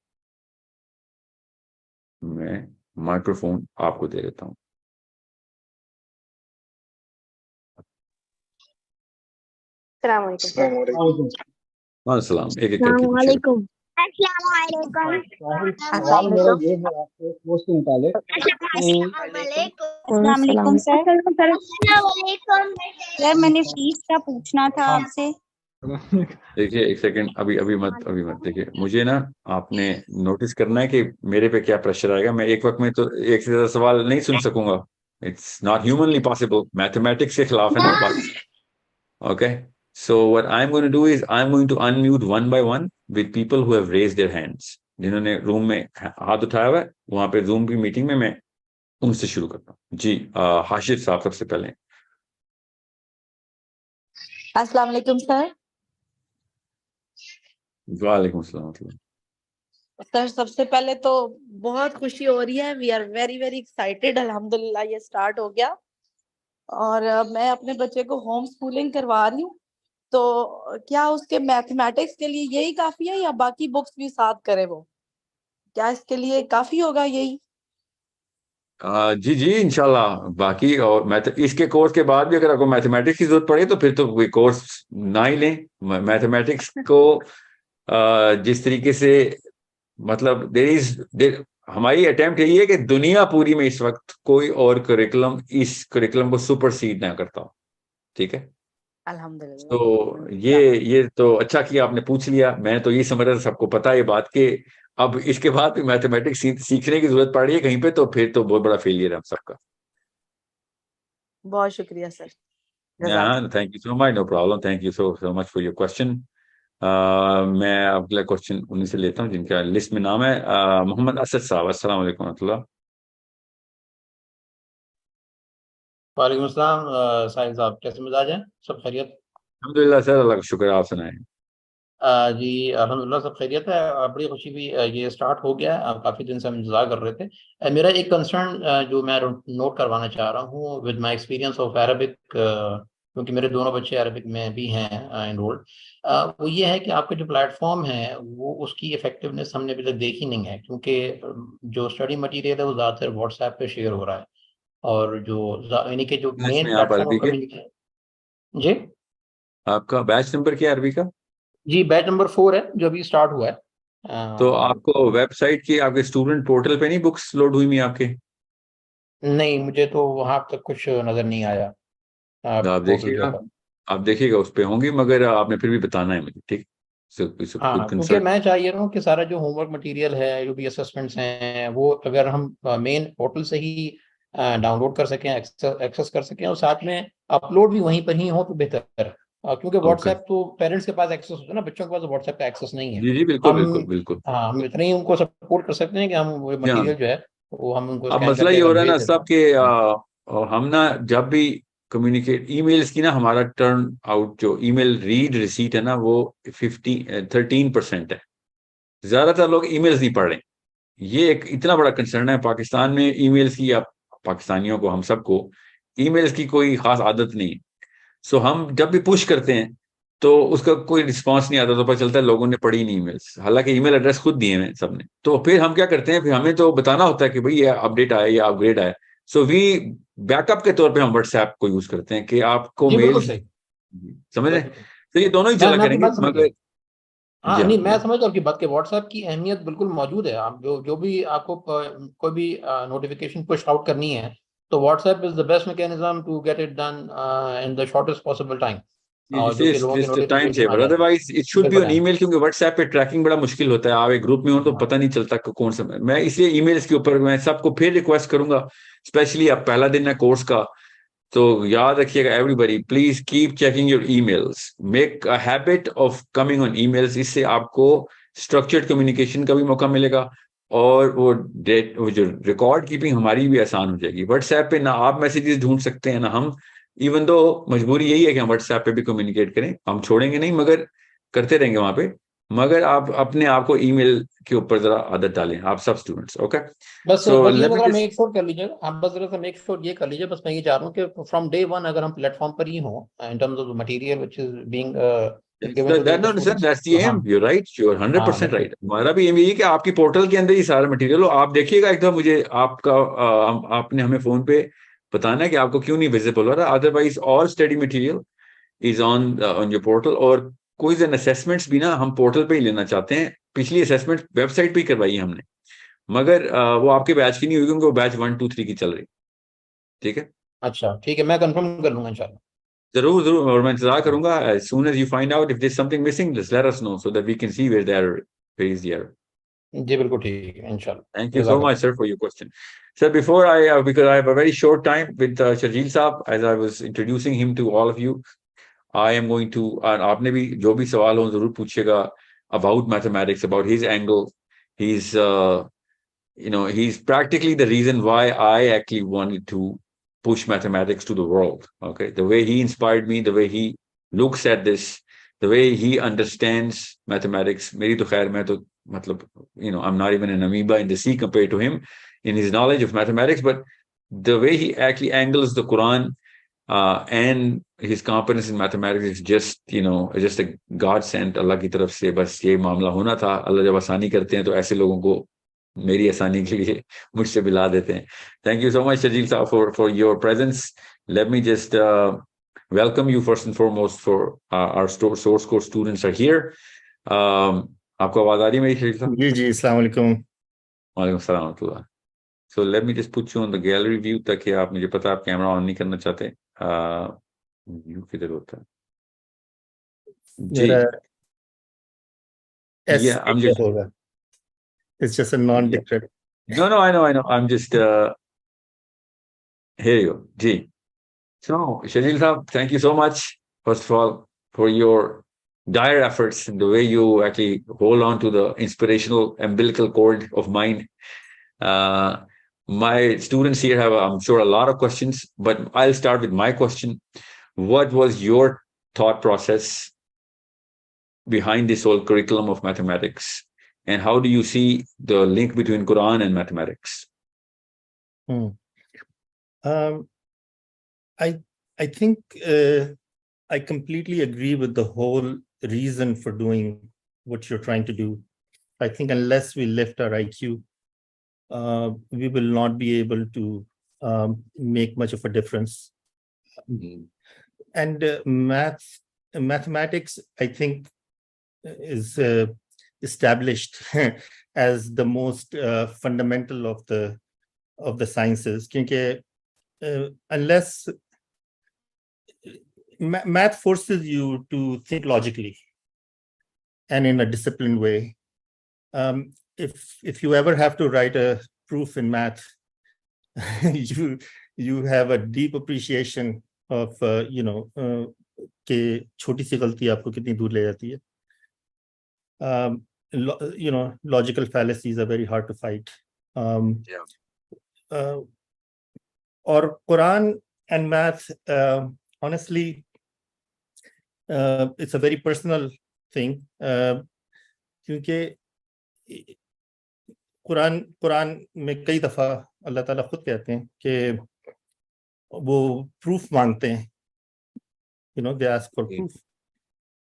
मैं माइक्रोफोन आपको दे देता हूं। अस्सलाम वालेकुम। वालेकुम सलाम। एक एक करके। वालेकुम। अस्सलाम वालेकुम। पोस्टिंग डाले। अस्सलाम वालेकुम सर। अस्सलाम वालेकुम सर, मैंने फीस का पूछना था आपसे। देखिए एक सेकंड, अभी अभी मत अभी मत देखिए, मुझे ना आपने नोटिस करना है कि मेरे पे क्या प्रेशर आएगा। मैं एक वक्त में तो एक से ज्यादा सवाल नहीं सुन सकूंगा, it's not humanly possible, mathematics के खिलाफ है ना। Okay, so what I am going to do is I am going to unmute one by one with people who have raised their hands, जिन्होंने रूम में हाथ उठाया हुआ है, वहां पे रूम की मीटिंग में मैं उनसे शुरू करता हूँ। जी, हाशिफ साहब सबसे पहले। अस्सलाम वालेकुम सर। वालेकुम सलाम सर। सबसे पहले तो बहुत खुशी हो रही है, we are very very excited, अल्हम्दुलिल्लाह ये स्टार्ट हो गया। और मैं अपने बच्चे को होम स्कूलिंग करवा रही हूँ, तो क्या उसके मैथमेटिक्स के लिए यही काफी है या बाकी बुक्स भी साथ करे वो, क्या इसके लिए काफी होगा यही? आ, जी जी इंशाल्लाह, बाकी और मैथ इसके कोर्स के बाद भी अगर आपको मैथमेटिक्स की जरूरत पड़े तो फिर तो कोई कोर्स ना ही लें। मैथमेटिक्स को जिस तरीके से, मतलब देयर इज हमारी अटेम्प्ट यही है कि दुनिया पूरी में इस वक्त कोई और करिकुलम इस करिकुलम को सुपरसीड ना करता हो। ठीक है, अल्हम्दुलिल्लाह। तो ये ये तो अच्छा किया आपने पूछ लिया। मैं तो ये समझ रहा था, सबको पता है ये बात कि अब इसके बाद भी मैथमेटिक्स सीखने की जरूरत पड़ रही है कहीं पे, तो फिर तो बहुत बड़ा फेलियर है हम सबका। बहुत शुक्रिया sir. Thank you so much. No problem. Thank you so so much for your question. मैं अगला क्वेश्चन उन्हीं से लेता हूँ जिनका लिस्ट में नाम है। uh, मोहम्मद असद साहब, अस्सलाम वालेकुम रहमतुल्लाह। वालेकुम अस्सलाम साहिल साहब, कैसे मिजाज हैं? सब खैरियत? अल्हम्दुलिल्लाह सर, अल्लाह का शुक्र। आप सुनाएं? आ, जी अल्हम्दुलिल्लाह सब खैरियत है। बड़ी खुशी भी ये स्टार्ट हो गया है, काफ़ी दिन से हम इंतजार कर रहे थे। मेरा एक कंसर्न जो मैं नोट करवाना चाह रहा हूँ with my experience of Arabic, क्योंकि मेरे दोनों बच्चे अरबिक में भी हैं इनरोल्ड, वो ये है कि आपका जो प्लेटफॉर्म है वो उसकी इफेक्टिवनेस हमने अभी तक देखी नहीं है, क्योंकि जो स्टडी मटीरियल है वो ज़्यादातर व्हाट्सएप पर शेयर हो रहा है, और जो यानी कि जो मेन प्लेटफॉर्म। जी आपका बैच नंबर क्या है अरबी का? जी बैच नंबर फोर है जो अभी स्टार्ट हुआ है। तो आपको वेबसाइट की आपके स्टूडेंट पोर्टल पे नहीं बुक्स लोड हुई हुई आपके? नहीं, मुझे तो वहाँ तक कुछ नजर नहीं आया। आप, आप देखिएगा आप देखिएगा उस पे होंगी, मगर आपने फिर भी बताना है मुझे। ठीक, क्योंकि मैं चाहिए रहा हूँ कि सारा जो होमवर्क मटीरियल है, जो भी असेसमेंट्स हैं, वो अगर हम मेन पोर्टल से ही डाउनलोड कर सकें, एक्सेस कर सकें, और साथ में अपलोड भी वहीं पर ही हो तो बेहतर है, क्योंकि व्हाट्सएप okay. तो पेरेंट्स के पास एक्सेस होता है ना, बच्चों के पास व्हाट्सएप का एक्सेस नहीं है। जी जी बिल्कुल बिल्कुल बिल्कुल। हाँ, हम इतने ही उनको सपोर्ट कर सकते हैं कि हम वो मटेरियल जो है वो हम उनको। अब मसला ये हो रहा है ना सब के हम ना जब भी कम्युनिकेट ईमेल्स की ना, हमारा टर्न आउट जो ईमेल रीड रिसीट है ना वो फिफ्टीन थर्टीन परसेंट है। ज्यादातर लोग ईमेल्स नहीं पढ़ रहे, ये एक इतना बड़ा कंसर्न है पाकिस्तान में ईमेल्स की। आप पाकिस्तानियों को, हम सबको ईमेल्स की कोई खास आदत नहीं है, सो so, हम जब भी पुश करते हैं तो उसका कोई रिस्पांस नहीं आता, तो पता चलता है लोगों ने पढ़ी नहीं ईमेल्स, हालांकि ईमेल एड्रेस खुद दिए हैं सबने। तो फिर हम क्या करते हैं, फिर हमें तो बताना होता है कि भाई ये अपडेट आया या अपग्रेड आया, सो वी बैकअप के तौर पे हम व्हाट्सएप को यूज करते हैं कि आपको मेल समझ रहे, तो ये दोनों ही चला करेंगे। मगर हाँ नहीं, मैं समझ आपकी बात के व्हाट्सएप की अहमियत बिल्कुल मौजूद है। आप जो जो भी आपको कोई भी नोटिफिकेशन पुश आउट करनी है तो WhatsApp is the best mechanism to get it done in the shortest possible time. Time saver, otherwise it should be on email, क्योंकि व्हाट्सएप पे ट्रैकिंग बड़ा मुश्किल होता है। आप एक ग्रुप में हो तो पता नहीं चलता कौन सा। मैं इसलिए ईमेल्स के ऊपर मैं सबको फिर रिक्वेस्ट करूंगा, स्पेशली अब पहला दिन है कोर्स का, तो याद रखिएगा everybody, please keep checking your emails, make a habit of coming on emails. इससे आपको स्ट्रक्चर्ड कम्युनिकेशन का भी मौका मिलेगा और वो डेट वो जो रिकॉर्ड कीपिंग हमारी भी आसान हो जाएगी। व्हाट्सएप पे ना आप मैसेजेस ढूंढ सकते हैं ना हम, इवन दो मजबूरी यही है कि हम व्हाट्सएप पे भी कम्युनिकेट करें, हम छोड़ेंगे नहीं मगर करते रहेंगे वहाँ पे। मगर आप अपने आप को ईमेल के ऊपर जरा आदत डालें, आप सब स्टूडेंट्स। ओके, बस मेक श्योर कर लीजिए आप, बस जरा मेक श्योर ये कर लीजिए। बस मैं ये चाह रहा हूँ कि फ्रॉम डे वन अगर हम प्लेटफॉर्म पर ही हो in terms of material which is being आपकी पोर्टल के अंदर ही सारा मटेरियल हो। आप देखिएगा एकदम, मुझे आपका आ, आपने हमें फोन पे बताना है कि आपको क्यों नहीं विजिबल हो रहा। Otherwise all study material is on on your portal, और क्विज एंड असेसमेंट्स भी ना हम पोर्टल पे ही लेना चाहते हैं। पिछली असेसमेंट वेबसाइट पे ही करवाई है हमने, मगर आ, वो आपके बैच की नहीं हुई क्योंकि वो बैच वन टू थ्री की चल रही। ठीक है, अच्छा ठीक है, मैं कंफर्म कर लूंगा इंशाल्लाह। जरूर जरूर, और मैं इंतजार करूंगा। as soon as you find out if there's something missing, just let us know so that we can see where the error, where is the error. जी बिल्कुल ठीक है इंशाल्लाह। Thank you so much sir for your question. Sir, before I uh, because I have a very short time with uh, Shajeel साहब, as I was introducing him to all of you, I am going to and आपने भी जो भी सवाल हो जरूर पूछिएगा about mathematics, about his angle. He's uh, you know he's practically the reason why I actually wanted to push mathematics to the world. Okay, the way he inspired me, the way he looks at this, the way he understands mathematics, meri to khair main to matlab you know I'm not even an amoeba in the sea compared to him in his knowledge of mathematics, but the way he actually angles the Quran uh, and his competence in mathematics is just you know just a god sent Allah ki taraf se bas ye mamla hona tha. Allah jab asani karte hain to aise logon ko मेरी आसानी के लिए मुझसे मिला देते हैं। Thank you so much Shajeel साहब for for your presence. Let me just welcome you first and foremost for our source code students are here. आपको आवाज आ रही है मेरी शजील साहब? जी जी, अस्सलाम वालेकुम। वालेकुम सलाम अल्लाह. So let me just put you on the gallery view ताकि आप, मुझे पता आप कैमरा ऑन नहीं करना चाहते. व्यू किधर होता है? जी. Yeah, I'm just. It's just a non-decrypt. No, no, I know, I know. I'm just. Uh, here you go. Ji. So, Shajeel Saab, thank you so much, first of all, for your dire efforts and the way you actually hold on to the inspirational umbilical cord of mine. Uh, my students here have, I'm sure, a lot of questions, but I'll start with my question. What was your thought process behind this whole curriculum of mathematics? And how do you see the link between Quran and mathematics? Hmm. Um, I, I think uh, I completely agree with the whole reason for doing what you're trying to do. I think unless we lift our I Q, uh, we will not be able to um, make much of a difference. Mm-hmm. And uh, math, mathematics, I think, is... Uh, established as the most uh, fundamental of the of the sciences, because uh, unless ma math forces you to think logically and in a disciplined way. Um, if if you ever have to write a proof in math, you you have a deep appreciation of uh, you know ke choti si galti aapko kitni dur le jati hai. Um, you know, logical fallacies are very hard to fight. Um, yeah. Uh, or Quran and math, uh, honestly, uh, it's a very personal thing. Uh, because Quran, Quran में कई दफा अल्लाह ताला खुद कहते हैं कि वो proof मांगते हैं. You know, they ask for proof.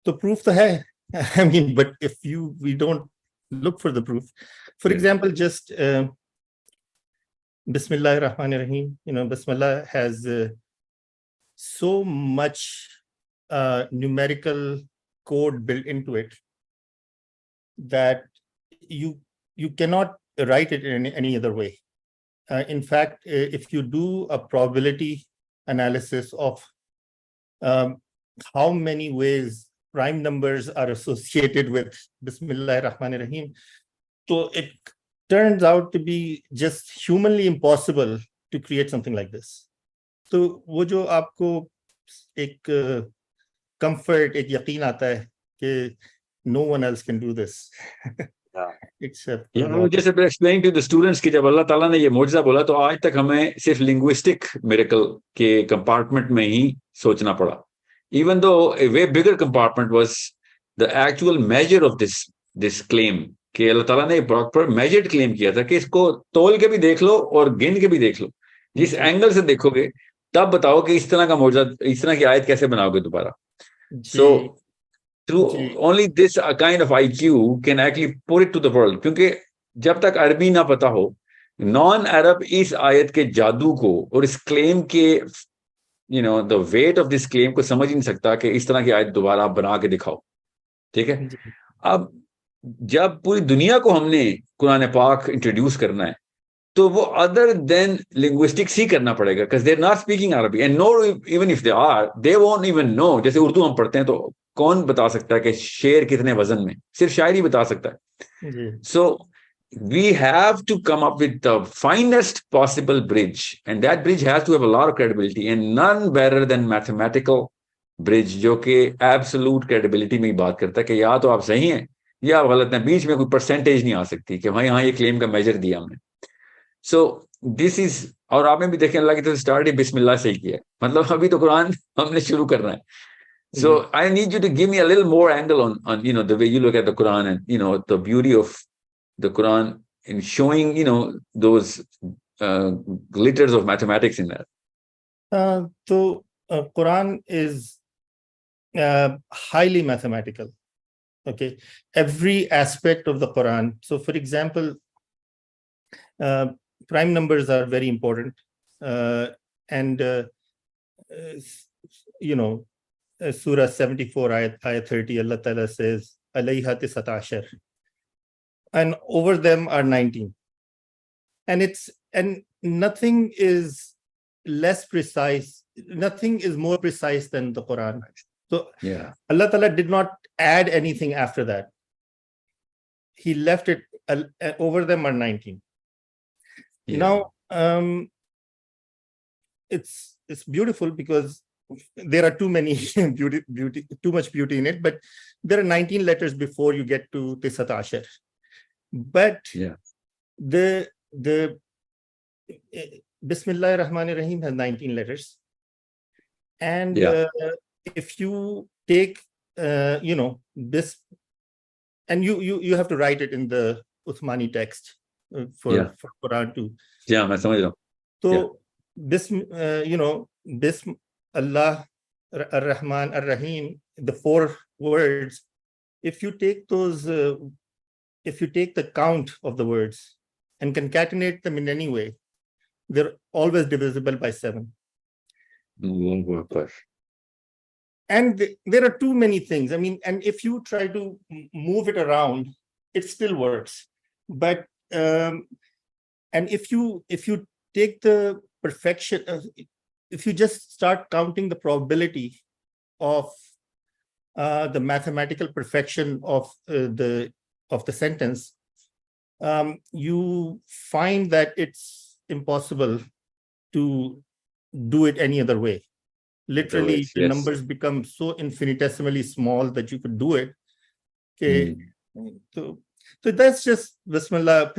तो proof तो है. I mean, but if you, we don't look for the proof, for yeah. example, just uh, Bismillah Rahman Raheem, you know, Bismillah has uh, so much uh, numerical code built into it that you, you cannot write it in any other way. Uh, in fact, if you do a probability analysis of um, how many ways prime numbers are associated with Bismillah Rahman Rahim, so it turns out to be just humanly impossible to create something like this. So, wo jo aapko ek comfort, ek yaqeen aata hai ke no one else can do this. Yeah. Except, you know, just explaining to the students that when Allah Ta'ala ne ye mu'jiza bola, to aaj tak hame sirf linguistic miracle ke compartment mein hi sochna pada. Even though a way bigger compartment was the actual measure of this this claim, that Allah Ta'ala ne proper measured claim kiya tha, ki isko tol ke bhi dekh lo aur gin ke bhi dekh lo, jis angle se dekhoge tab batao ki is tarah ka mu'jiza, is tarah ki ayat kaise banaoge dobara. So through only this kind of I Q can actually put it to the world, kyunki jab tak Arabi na pata ho, non-Arab is ayat ke jadoo ko aur is claim ke, you know, the weight of this claim को समझ ही नहीं सकता कि इस तरह की आयत दोबारा आप बना के दिखाओ. ठीक है, अब जब पूरी दुनिया को हमने कुरान पाक इंट्रोड्यूस करना है तो वो other than linguistics ही करना पड़ेगा, because they're not speaking Arabic and no, even if they are, they won't even know. जैसे उर्दू हम पढ़ते हैं तो कौन बता सकता है कि शेर कितने वजन में, सिर्फ शायरी बता सकता है. So we have to come up with the finest possible bridge, and that bridge has to have a lot of credibility, and none better than mathematical bridge, जो कि absolute credibility में ही बात करता है कि या तो आप सही हैं या आप गलत हैं, बीच में कोई percentage नहीं आ सकती कि भाई हाँ ये claim का measure दिया हमने. So this is, और आपने भी देखें अल्लाह की तरफ start बिस्मिल्लाह से ही किया, मतलब अभी तो कुरान हमने शुरू करना है. So mm-hmm. I need you to give me a little more angle on on you know the way you look at the Quran and you know the beauty of the Quran in showing, you know, those uh, glitters of mathematics in that. Uh, so uh, Quran is uh, highly mathematical. Okay, every aspect of the Quran. So, for example, uh, prime numbers are very important, uh, and uh, you know, Surah seventy-four, ayat, ayat thirty, Allah Ta'ala says, "Alayha tis'ata ashar." And over them are nineteen. And it's and nothing is less precise. Nothing is more precise than the Quran. So yeah. Allah Ta'ala did not add anything after that. He left it uh, over them at nineteen. Yeah. Now, um, it's it's beautiful because there are too many beauty, beauty, too much beauty in it. But there are nineteen letters before you get to Tisat Ashar. But yeah. the the uh, Bismillah Rahman Raheem has nineteen letters, and yeah. uh, if you take uh, you know this, and you you you have to write it in the Uthmani text uh, for, yeah. for Quran too. Yeah, that's right. So yeah. this uh, you know this. Allah, Ar-Rahman, Ar-Rahim, the four words, if you take those, uh, if you take the count of the words and concatenate them in any way, they're always divisible by seven. And th- there are too many things. I mean, and if you try to move it around, it still works. But, um, and if you, if you take the perfection, uh, if you just start counting the probability of uh, the mathematical perfection of uh, the of the sentence, um, you find that it's impossible to do it any other way. Literally, yes. the numbers become so infinitesimally small that you could do it. Okay, mm. so so that's just Bismillah.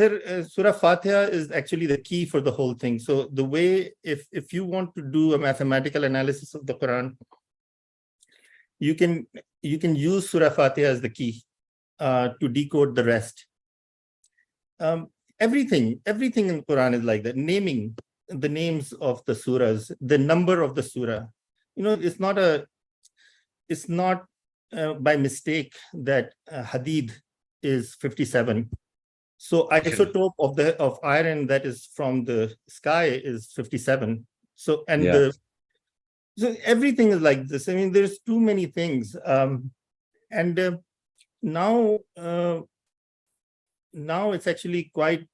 Surah Fatiha is actually the key for the whole thing. So the way, if if you want to do a mathematical analysis of the Quran, you can you can use Surah Fatiha as the key uh, to decode the rest. Um, everything, everything in the Quran is like that. Naming the names of the surahs, the number of the surah. You know, it's not a, it's not uh, by mistake that uh, Hadid is fifty-seven. So isotope of the of iron that is from the sky is fifty-seven. So and yeah. the so everything is like this. I mean, there's too many things. Um, and uh, now uh, now it's actually quite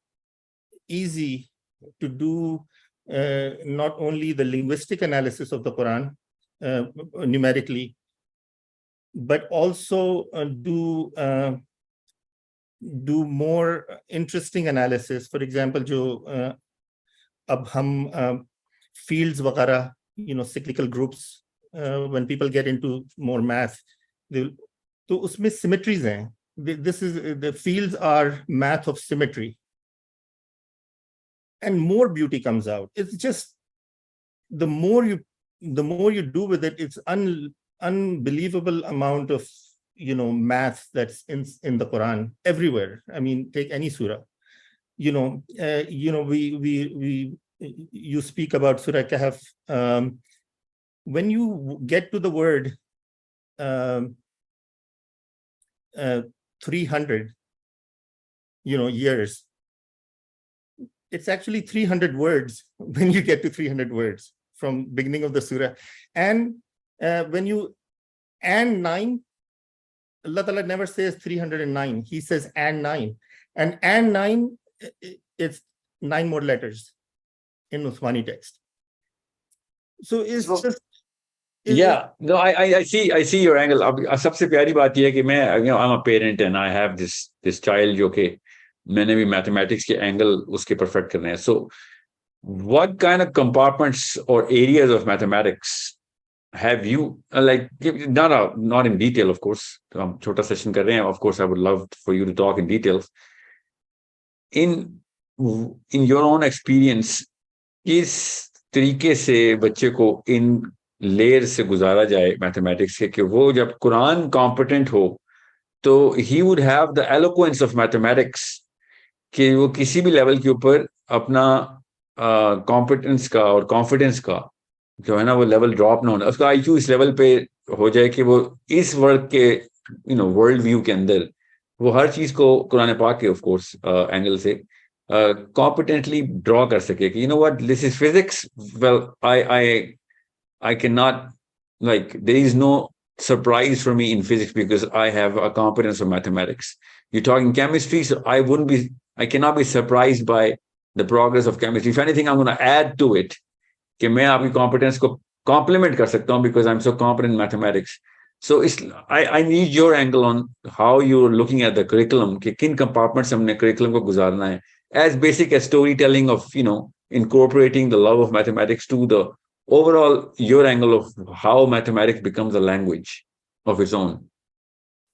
easy to do uh, not only the linguistic analysis of the Quran uh, numerically, but also uh, do uh, do more interesting analysis. For example, jo uh, ab hum uh, fields vagara, you know, cyclical groups. Uh, when people get into more math, they to usme symmetries hain. This is the fields are math of symmetry, and more beauty comes out. It's just the more you the more you do with it, it's un, unbelievable amount of, you know, math that's in in the Quran everywhere. I mean, take any surah. You know, uh, you know, we we we you speak about Surah Kahf. Um, when you get to the word um, uh, three hundred, you know, years, it's actually three hundred words when you get to three hundred words from beginning of the surah, and uh, when you and nine. Allah Ta'ala never says three hundred nine. He says and nine. And and nine, it's nine more letters in Uthmani text. So it's so, just... It's yeah. Just, no, I I see I see your angle. Sabse pyari baat ye hai ki main, you know, I'm a parent and I have this this child jo ke maine bhi mathematics ke angle uske perfect karne hai. So what kind of compartments or areas of mathematics have you, like, not a, not in detail, of course, um, chota session kar rahe hain. Of course, I would love for you to talk in details. In in your own experience, kis tarike se bacche ko in layers se guzara jaye mathematics ke, ki wo jab Quran competent ho, to he would have the eloquence of mathematics, ki wo kisi bhi level ke upar apna uh, competence ka aur confidence ka, जो है ना वो level drop ना होना, उसका IQ इस level पे हो जाए कि वो इस वर्ल्ड के, यू नो, वर्ल्ड व्यू के अंदर वो हर चीज को कुरान पाक के ऑफ कोर्स एंगल से कॉम्पिटेंटली ड्रॉ कर सके कि you know what, this is physics, well I I I can not, like there is no surprise for me in physics because I have a competence of mathematics. You're talking chemistry, so I wouldn't be, I cannot be surprised by the progress of chemistry. If anything, I'm going to add to it कि मैं आपकी competence को complement कर सकता हूँ because I'm so competent in mathematics. So it's, I, I need your angle on how you're looking at the curriculum, कि किन compartments हमने curriculum को गुजारना है. As basic as storytelling of, you know, incorporating the love of mathematics to the overall, your angle of how mathematics becomes a language of its own.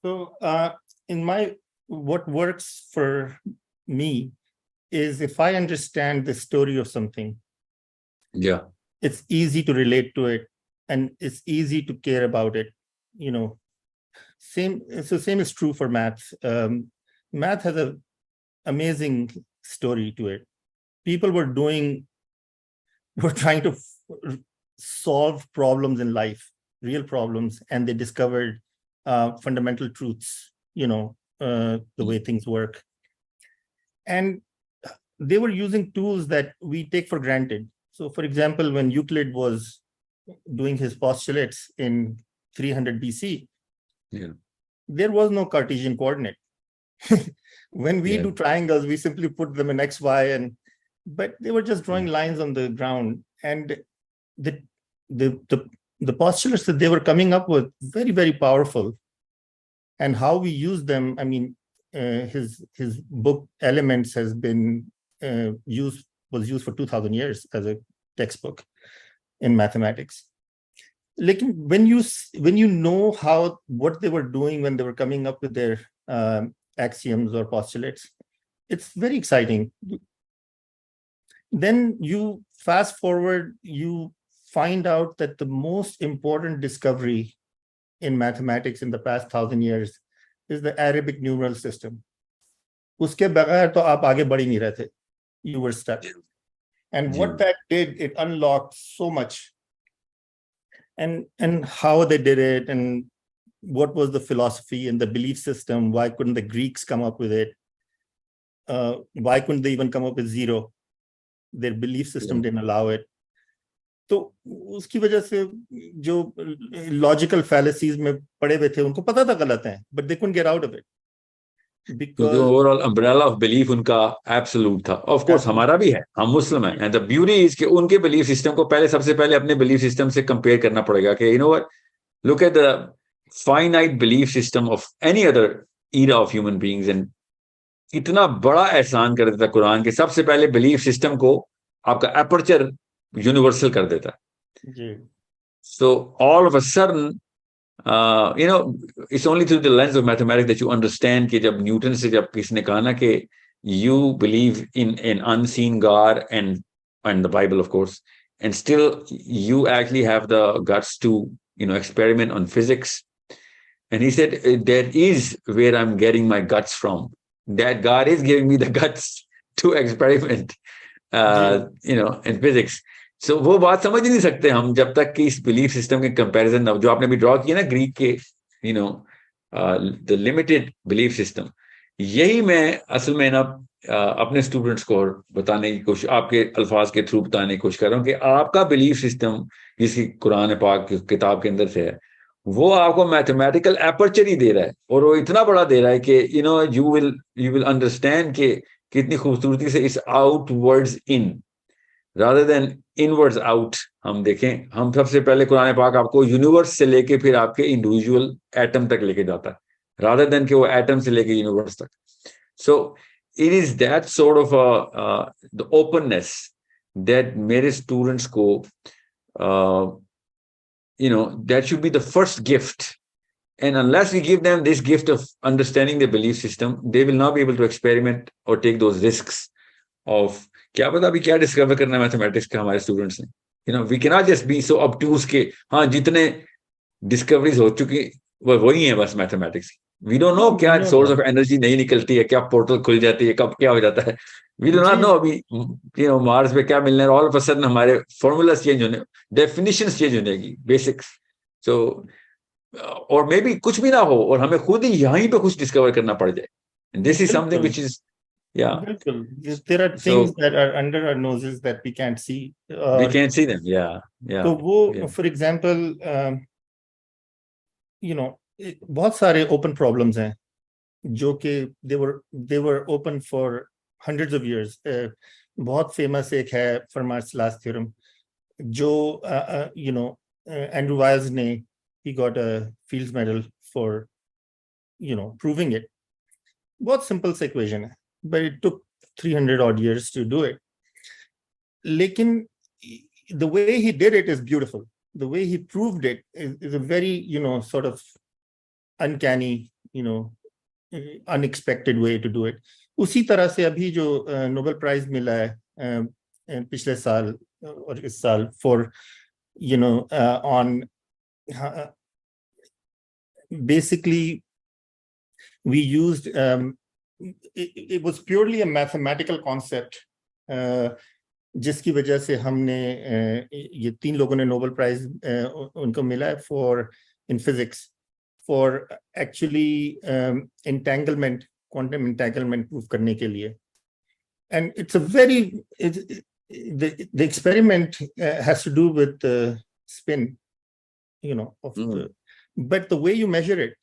So uh, in my, what works for me is if I understand the story of something, yeah, it's easy to relate to it and it's easy to care about it, you know. Same, so same is true for math. Um, math has an amazing story to it. People were doing, were trying to f- solve problems in life, real problems, and they discovered uh, fundamental truths, you know, uh, the way things work. And they were using tools that we take for granted. So, for example, when Euclid was doing his postulates in three hundred B C, yeah, there was no Cartesian coordinate. When we yeah. do triangles, we simply put them in X, Y, and but they were just drawing lines on the ground, and the the the, the postulates that they were coming up with very, very powerful. And how we use them, I mean, uh, his his book Elements has been uh, used was used for two thousand years as a textbook in mathematics. Like when you when you know how what they were doing when they were coming up with their uh, axioms or postulates, it's very exciting. Then you fast forward, you find out that the most important discovery in mathematics in the past thousand years is the Arabic numeral system. Uske bagair to aap aage badh hi nahi rahe the. You were stuck. And what that did, it unlocked so much. And, and how they did it, and what was the philosophy and the belief system? Why couldn't the Greeks come up with it? Uh, why couldn't they even come up with zero? Their belief system yeah. didn't allow it. So, uski wajah se jo logical fallacies mein pade hue the, unko pata tha galat hai, but they couldn't get out of it. Because so the overall umbrella of belief unka absolute tha. Of course, hamara bhi hai. Hum Muslim hai. And the beauty is ke unke belief system ko pehle sabse pehle apne belief system se compare karna padega. Ke, you know what? Look at the finite belief system of any other era of human beings, and itna bada ehsaan kar deta Quran ke sabse pehle belief system ko aapka aperture universal kar deta. Yeah. So all of a sudden, uh, you know, it's only through the lens of mathematics that you understand ke jab Newton se jab kisne kaha na ke you believe in an unseen God and and the Bible, of course, and still you actually have the guts to, you know, experiment on physics. And he said, that is where I'm getting my guts from. That God is giving me the guts to experiment, uh, you know, in physics. So, वो बात समझ नहीं सकते हम जब तक कि इस belief system के comparison ना जो आपने भी draw किया ना Greek के, you know, uh, the limited belief system. यही मैं असल में ना अपने students को बताने की कोशिश, आपके अल्फाज के through बताने की कोशिश कर रहा हूँ कि आपका belief system जिसकी कुरान पाक की किताब के अंदर से है, वो आपको mathematical aperture ही दे रहा है और वो इतना बड़ा दे रहा है कि you know you will you will understand कि कितनी खूबसूरती से इस outwards in rather than inwards out. हम देखें, हम सबसे पहले कुरान पाक आपको universe से लेके फिर आपके individual atom तक लेके जाता है rather than कि वो atom से लेके universe तक. So it is that sort of a, uh, the openness that मेरे students को uh, you know, that should be the first gift. And unless we give them this gift of understanding the belief system, they will not be able to experiment or take those risks of, kya pata abhi kya discover karna mathematics ka hamare students ne. You know, we cannot just be so obtuse ke, haan, jitne discoveries ho chuki, wo wahi hai bas mathematics. We don't know kya source of energy nahi nikalti hai, kya portal khul jati hai, kab kya ho jata hai. We do not know, abhi, you know, Mars pe kya milna hai. All of a sudden, hamare formulas change hone, definitions change honegi, basics. So, uh, or maybe kuch bhi na ho, aur hame khud hi yahi pe kuch discover karna pad jaye. And this is something which is, yeah. There are things so, that are under our noses that we can't see. Uh, we can't see them, yeah, yeah. So, wo, yeah. For example, um, you know, bahut sare open problems hain, jo ke they were they were open for hundreds of years. Uh, बहुत famous एक है Fermat's last theorem, जो you know Andrew Wiles ने, he got a Fields medal for you know proving it. बहुत simple सा equation है, but it took three hundred odd years to do it. Lekin the way he did it is beautiful. The way he proved it is, is a very, you know, sort of uncanny, you know, unexpected way to do it. Usi tarah se abhi jo uh, Nobel Prize mila hai uh, pichle saal aur is saal for, you know, uh, on uh, basically we used um, it, it was purely a mathematical concept. Uh, जिसकी वजह से हमने ये तीन लोगों ने Nobel prize उनको मिला है for in physics for actually entanglement, quantum entanglement prove करने के लिए. And it's a very the experiment has to do with spin, you know, of but the way you measure it,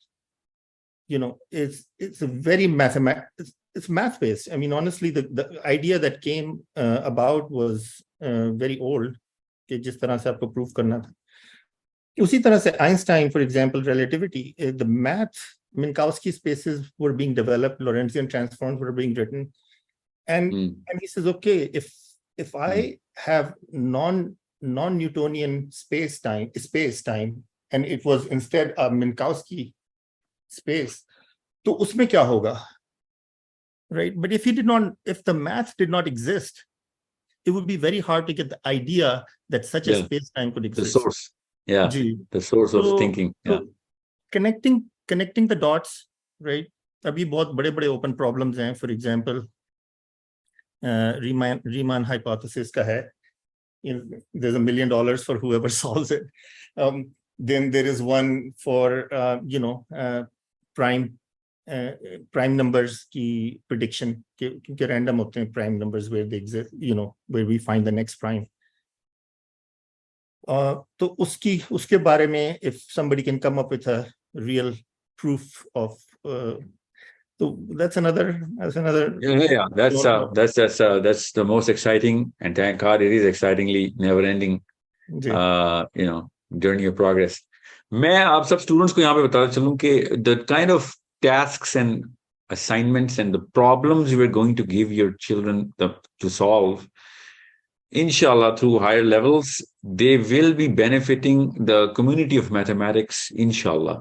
you know, it's it's a very mathematic, it's, it's math based. I mean, honestly, the, the idea that came uh, about was uh, very old. कि जिस तरह से आपको prove करना था, उसी तरह से Einstein, for example, relativity, uh, the math, Minkowski spaces were being developed, Lorentzian transforms were being written, and mm. and he says, okay, if if I mm. have non non Newtonian space time space time, and it was instead a Minkowski space, to usme kya hoga, right? But if he did not, if the math did not exist, it would be very hard to get the idea that such yeah. a space time could exist. The source, yeah, G. the source so, of thinking. So yeah. Connecting, connecting the dots, right? Abhi bahut bade bade open problems hain. For example, uh, Riemann Riemann hypothesis ka hai. You know, there's a million dollars for whoever solves it. Um, then there is one for uh, you know. Uh, prime uh, prime numbers ki prediction, kyunki random hote hain prime numbers where they exist, you know, where we find the next prime. Uh, to uski uske bare mein, if somebody can come up with a real proof of uh, so that's another that's another yeah, yeah. that's uh, that's that's uh, that's the most exciting, and thank God it is excitingly never ending uh, you know, journey of progress. मैं आप सब students को यहाँ पे बताता चलूँ कि the kind of tasks and assignments and the problems you are going to give your children the, to solve, inshallah, through higher levels, they will be benefiting the community of mathematics, inshallah,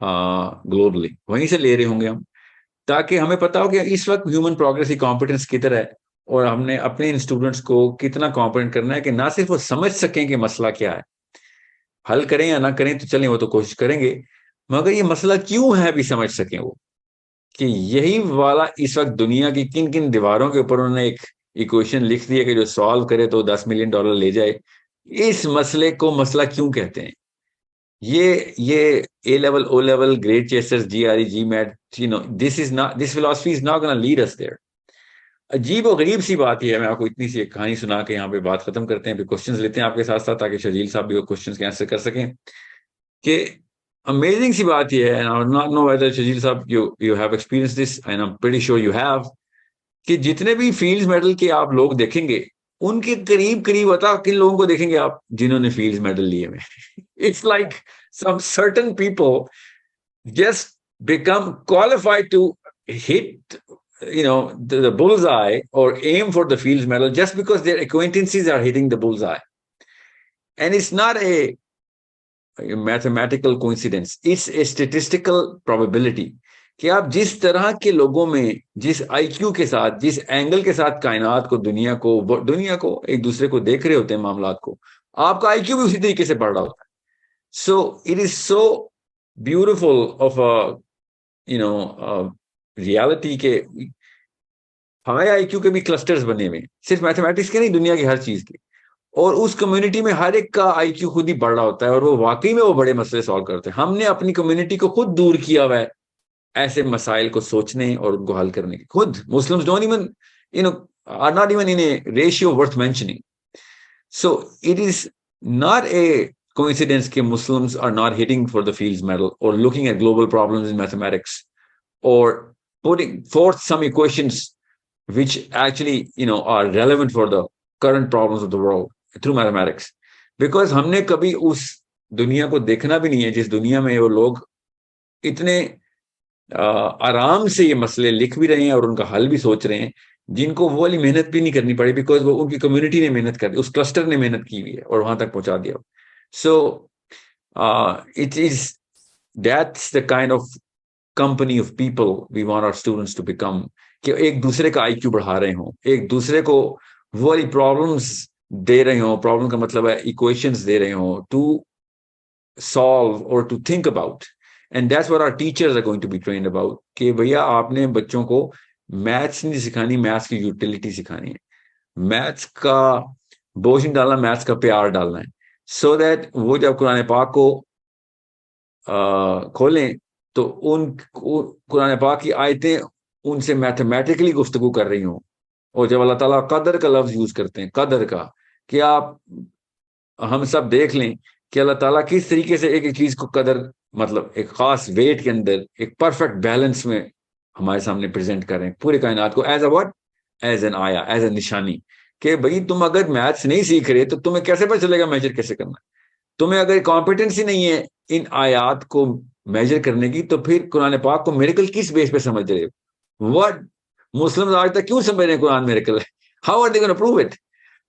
uh, globally. वहीं से ले रहे होंगे हम, ताकि हमें पता हो कि इस वक्त ह्यूमन प्रोग्रेस की कॉम्पिटेंस किधर है और हमने अपने स्टूडेंट्स को कितना कॉम्पिटेंट करना है कि ना सिर्फ वो समझ सकें कि मसला क्या है, हल करें या ना करें तो चलें, वो तो कोशिश करेंगे, मगर ये मसला क्यों है भी समझ सकें वो, कि यही वाला इस वक्त दुनिया की किन किन दीवारों के ऊपर उन्होंने एक इक्वेशन लिख दिया कि जो सॉल्व करे तो दस मिलियन डॉलर ले जाए. इस मसले को मसला क्यों कहते हैं? ये ये A level, O level, grade chasers, G R E, GMAT, you know, this is not, this philosophy is not gonna lead us there. अजीब और गरीब सी बात यह है. मैं आपको इतनी सी एक कहानी सुना के यहाँ पे बात खत्म करते हैं, फिर क्वेश्चंस लेते हैं आपके साथ साथ, ताकि शजील साहब भी क्वेश्चंस के आंसर कर सकें. कि अमेजिंग सी बात यह है, I not know whether Shajeel साहब you you have experience this, I am pretty sure you have, कि जितने भी फील्ड्स मेडल के आप लोग देखेंगे, उनके करीब करीब बता किन लोगों को देखेंगे आप जिन्होंने फील्ड्स मेडल लिए में. It's like some certain people just become qualified to hit, you know, the, the bullseye or aim for the Fields Medal just because their acquaintances are hitting the bullseye. And it's not a, a mathematical coincidence, it's a statistical probability कि आप जिस तरह के लोगों में, जिस I Q के साथ, जिस एंगल के साथ कायनात को, दुनिया को, दुनिया को एक दूसरे को देख रहे होते हैं, मामलात को, आपका I Q भी उसी तरीके से बढ़ रहा होता है. So it is so beautiful of a, you know, a reality के हाई आईक्यू के भी क्लस्टर्स बने हुए, सिर्फ मैथमेटिक्स के नहीं, दुनिया की हर चीज के, और उस कम्युनिटी में हर एक का आईक्यू खुद ही बढ़ रहा होता है और वो वाकई में वो बड़े मसले सॉल्व करते हैं. हमने अपनी कम्युनिटी को खुद दूर किया हुआ है ऐसे मसाइल को सोचने और उनको हल करने के. खुद Muslims don't even, you know, are not even in a ratio worth mentioning. So it is not a coincidence कि Muslims are not hitting for the Fields medal और looking at global problems in mathematics और putting forth some equations which actually, you know, are relevant for the current problems of the world through mathematics. Because हमने कभी उस दुनिया को देखना भी नहीं है जिस दुनिया में वो लोग इतने आराम से ये मसले लिख भी रहे हैं और उनका हल भी सोच रहे हैं जिनको वो वाली मेहनत भी नहीं करनी पड़ी बिकॉज वो उनकी कम्युनिटी ने मेहनत कर दी, उस क्लस्टर ने मेहनत की हुई है और वहां तक पहुंचा दिया. So uh, it is, that's the kind of company of people we want our students to become. कि एक दूसरे का I Q बढ़ा रहे हों, एक दूसरे को वो वाली problems दे रहे हों, problem का मतलब है equations दे रहे हों to solve or to think about. And that's what our teachers are going to be trained about. कि भैया आपने बच्चों को maths नहीं सिखानी, maths की utility सिखानी है, maths का बोझ नहीं डालना, maths का प्यार डालना है. So that वो जब कुरान पाक को uh, खोलें तो उन कुरान पाक की आयतें उनसे मैथमेटिकली गुफ्तगू कर रही हों. और जब अल्लाह ताला कदर का लफ्ज यूज करते हैं, कदर का, कि आप हम सब देख लें कि अल्लाह ताला किस तरीके से एक एक चीज को कदर मतलब एक खास वेट के अंदर एक परफेक्ट बैलेंस में हमारे सामने प्रेजेंट करें पूरे कायनात को as a what, as an आया, एज ए निशानी. कि भाई तुम अगर मैथ्स नहीं सीख रहे तो तुम्हें कैसे पता चलेगा मेजर कैसे करना. तुम्हें अगर कॉम्पिटेंसी नहीं है इन आयात को मेजर करने की तो फिर कुरान पाक को मिरेकल किस बेस पे समझ रहे हो. व्हाट मुस्लिम्स आज तक क्यों समझ रहे हैं कुरान मिरेकल है. How are they gonna prove it.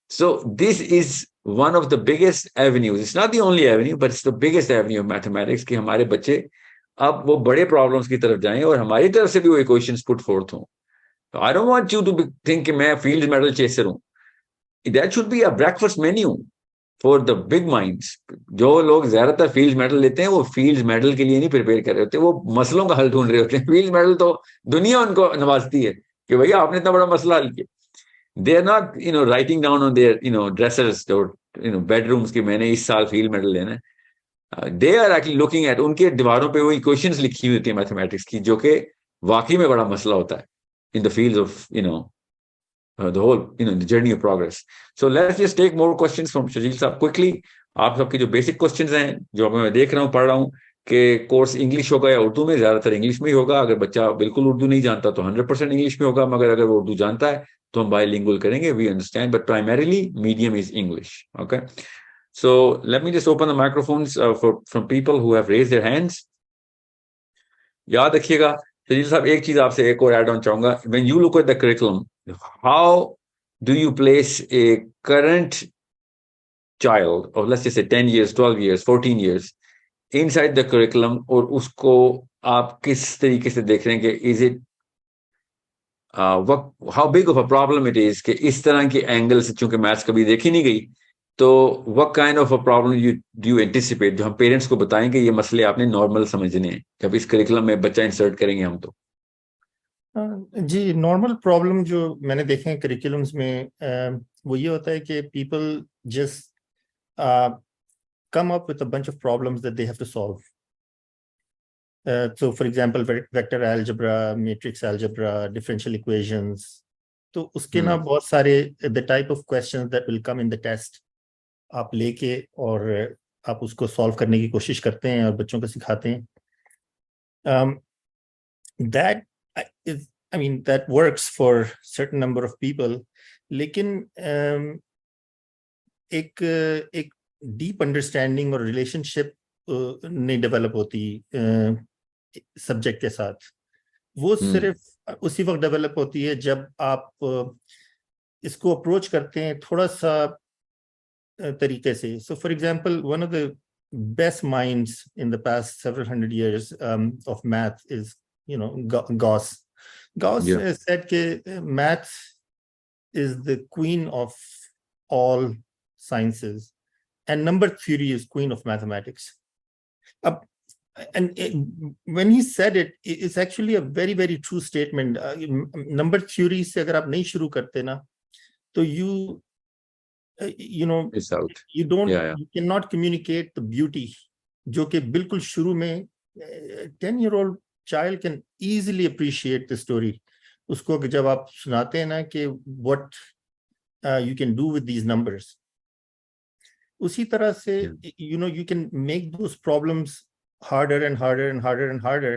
So this is one of the biggest avenues. It's not the only avenue but it's the biggest avenue of mathematics कि हमारे बच्चे अब वो बड़े प्रॉब्लम्स की तरफ जाएं और हमारी तरफ से भी वो इक्वेशंस पुट फोर्थ हों. I don't want you to think कि मैं फील्ड्स मेडल चेसर हूं. That should be a breakfast menu for the big minds. जो लोग ज्यादातर फील्ड्स मेडल लेते हैं वो फील्ड्स मेडल के लिए नहीं प्रिपेयर कर रहे होते, वो मसलों का हल ढूंढ रहे होते हैं. फील्ड्स मेडल तो दुनिया उनको नवाजती है कि भैया आपने इतना बड़ा मसला हल किया. They are not you know writing down on there you know dressers और यू नो बेडरूम्स की मैंने इस साल फील्ड मेडल लेना है. They are actually looking at, उनके दीवारों पर वो इक्वेशंस लिखी हुई होती है मैथमेटिक्स की जो कि वाकई में बड़ा मसला होता है in the field of you know Uh, the whole, you know, the journey of progress. So let's just take more questions from Shajeel sahab quickly. आप सबके जो basic questions हैं, जो मैं देख रहा हूँ, पढ़ रहा हूँ कि course English होगा या उर्दू में, ज्यादातर English में ही होगा. अगर बच्चा बिल्कुल उर्दू नहीं जानता तो one hundred percent English में होगा, मगर अगर वो उर्दू जानता है तो हम bilingual करेंगे. We understand, but primarily medium is English. Okay. So let me just open the microphones uh, for from people who have raised their hands. याद रखिएगा शजील साहब, एक चीज आपसे एक और add on चाहूंगा. When you look at the curriculum, how do you place a current child or let's just say ten years, twelve years, fourteen years inside the curriculum और उसको आप किस तरीके से देख रहे हैं कि is it uh, what, how big of a problem it is कि इस तरह के एंगल से चूंकि मैथ्स कभी देखी नहीं गई तो what kind of a problem you, do you anticipate जो हम पेरेंट्स को बताएं कि ये मसले आपने नॉर्मल समझने हैं जब इस करिकुलम में बच्चा इंसर्ट करेंगे हम. तो जी नॉर्मल प्रॉब्लम जो मैंने देखे हैं करिकुलम्स में वो ये होता है कि people just come up with a bunch of problems that they have to solve. So for example vector algebra, matrix algebra, differential equations, तो उसके ना बहुत सारे the type of questions that will come in the test आप लेके और आप उसको सॉल्व करने की कोशिश करते हैं और बच्चों को सिखाते हैं. That um, Is, I mean, that works for certain number of people, लेकिन um, एक एक deep understanding और relationship uh, नहीं develop होती uh, subject के साथ. वो hmm. सिर्फ उसी वक्त develop होती है जब आप uh, इसको approach करते हैं थोड़ा सा uh, तरीके से. So, for example, one of the best minds in the past several hundred years um, of math is you know Gauss. Gauss yeah. said that math is the queen of all sciences and number theory is queen of mathematics. Uh, and it, when he said it, it's actually a very very true statement. Uh, number theory se agar aap nahi shuru karte na to you uh, you know it's out. You don't yeah, yeah. you cannot communicate the beauty jo ke bilkul shuru mein ten year old child can easily appreciate the story. उसको जब आप सुनाते हैं ना कि what uh, you can do with these numbers. उसी तरह से yeah. you know you can make those problems harder and harder and harder and harder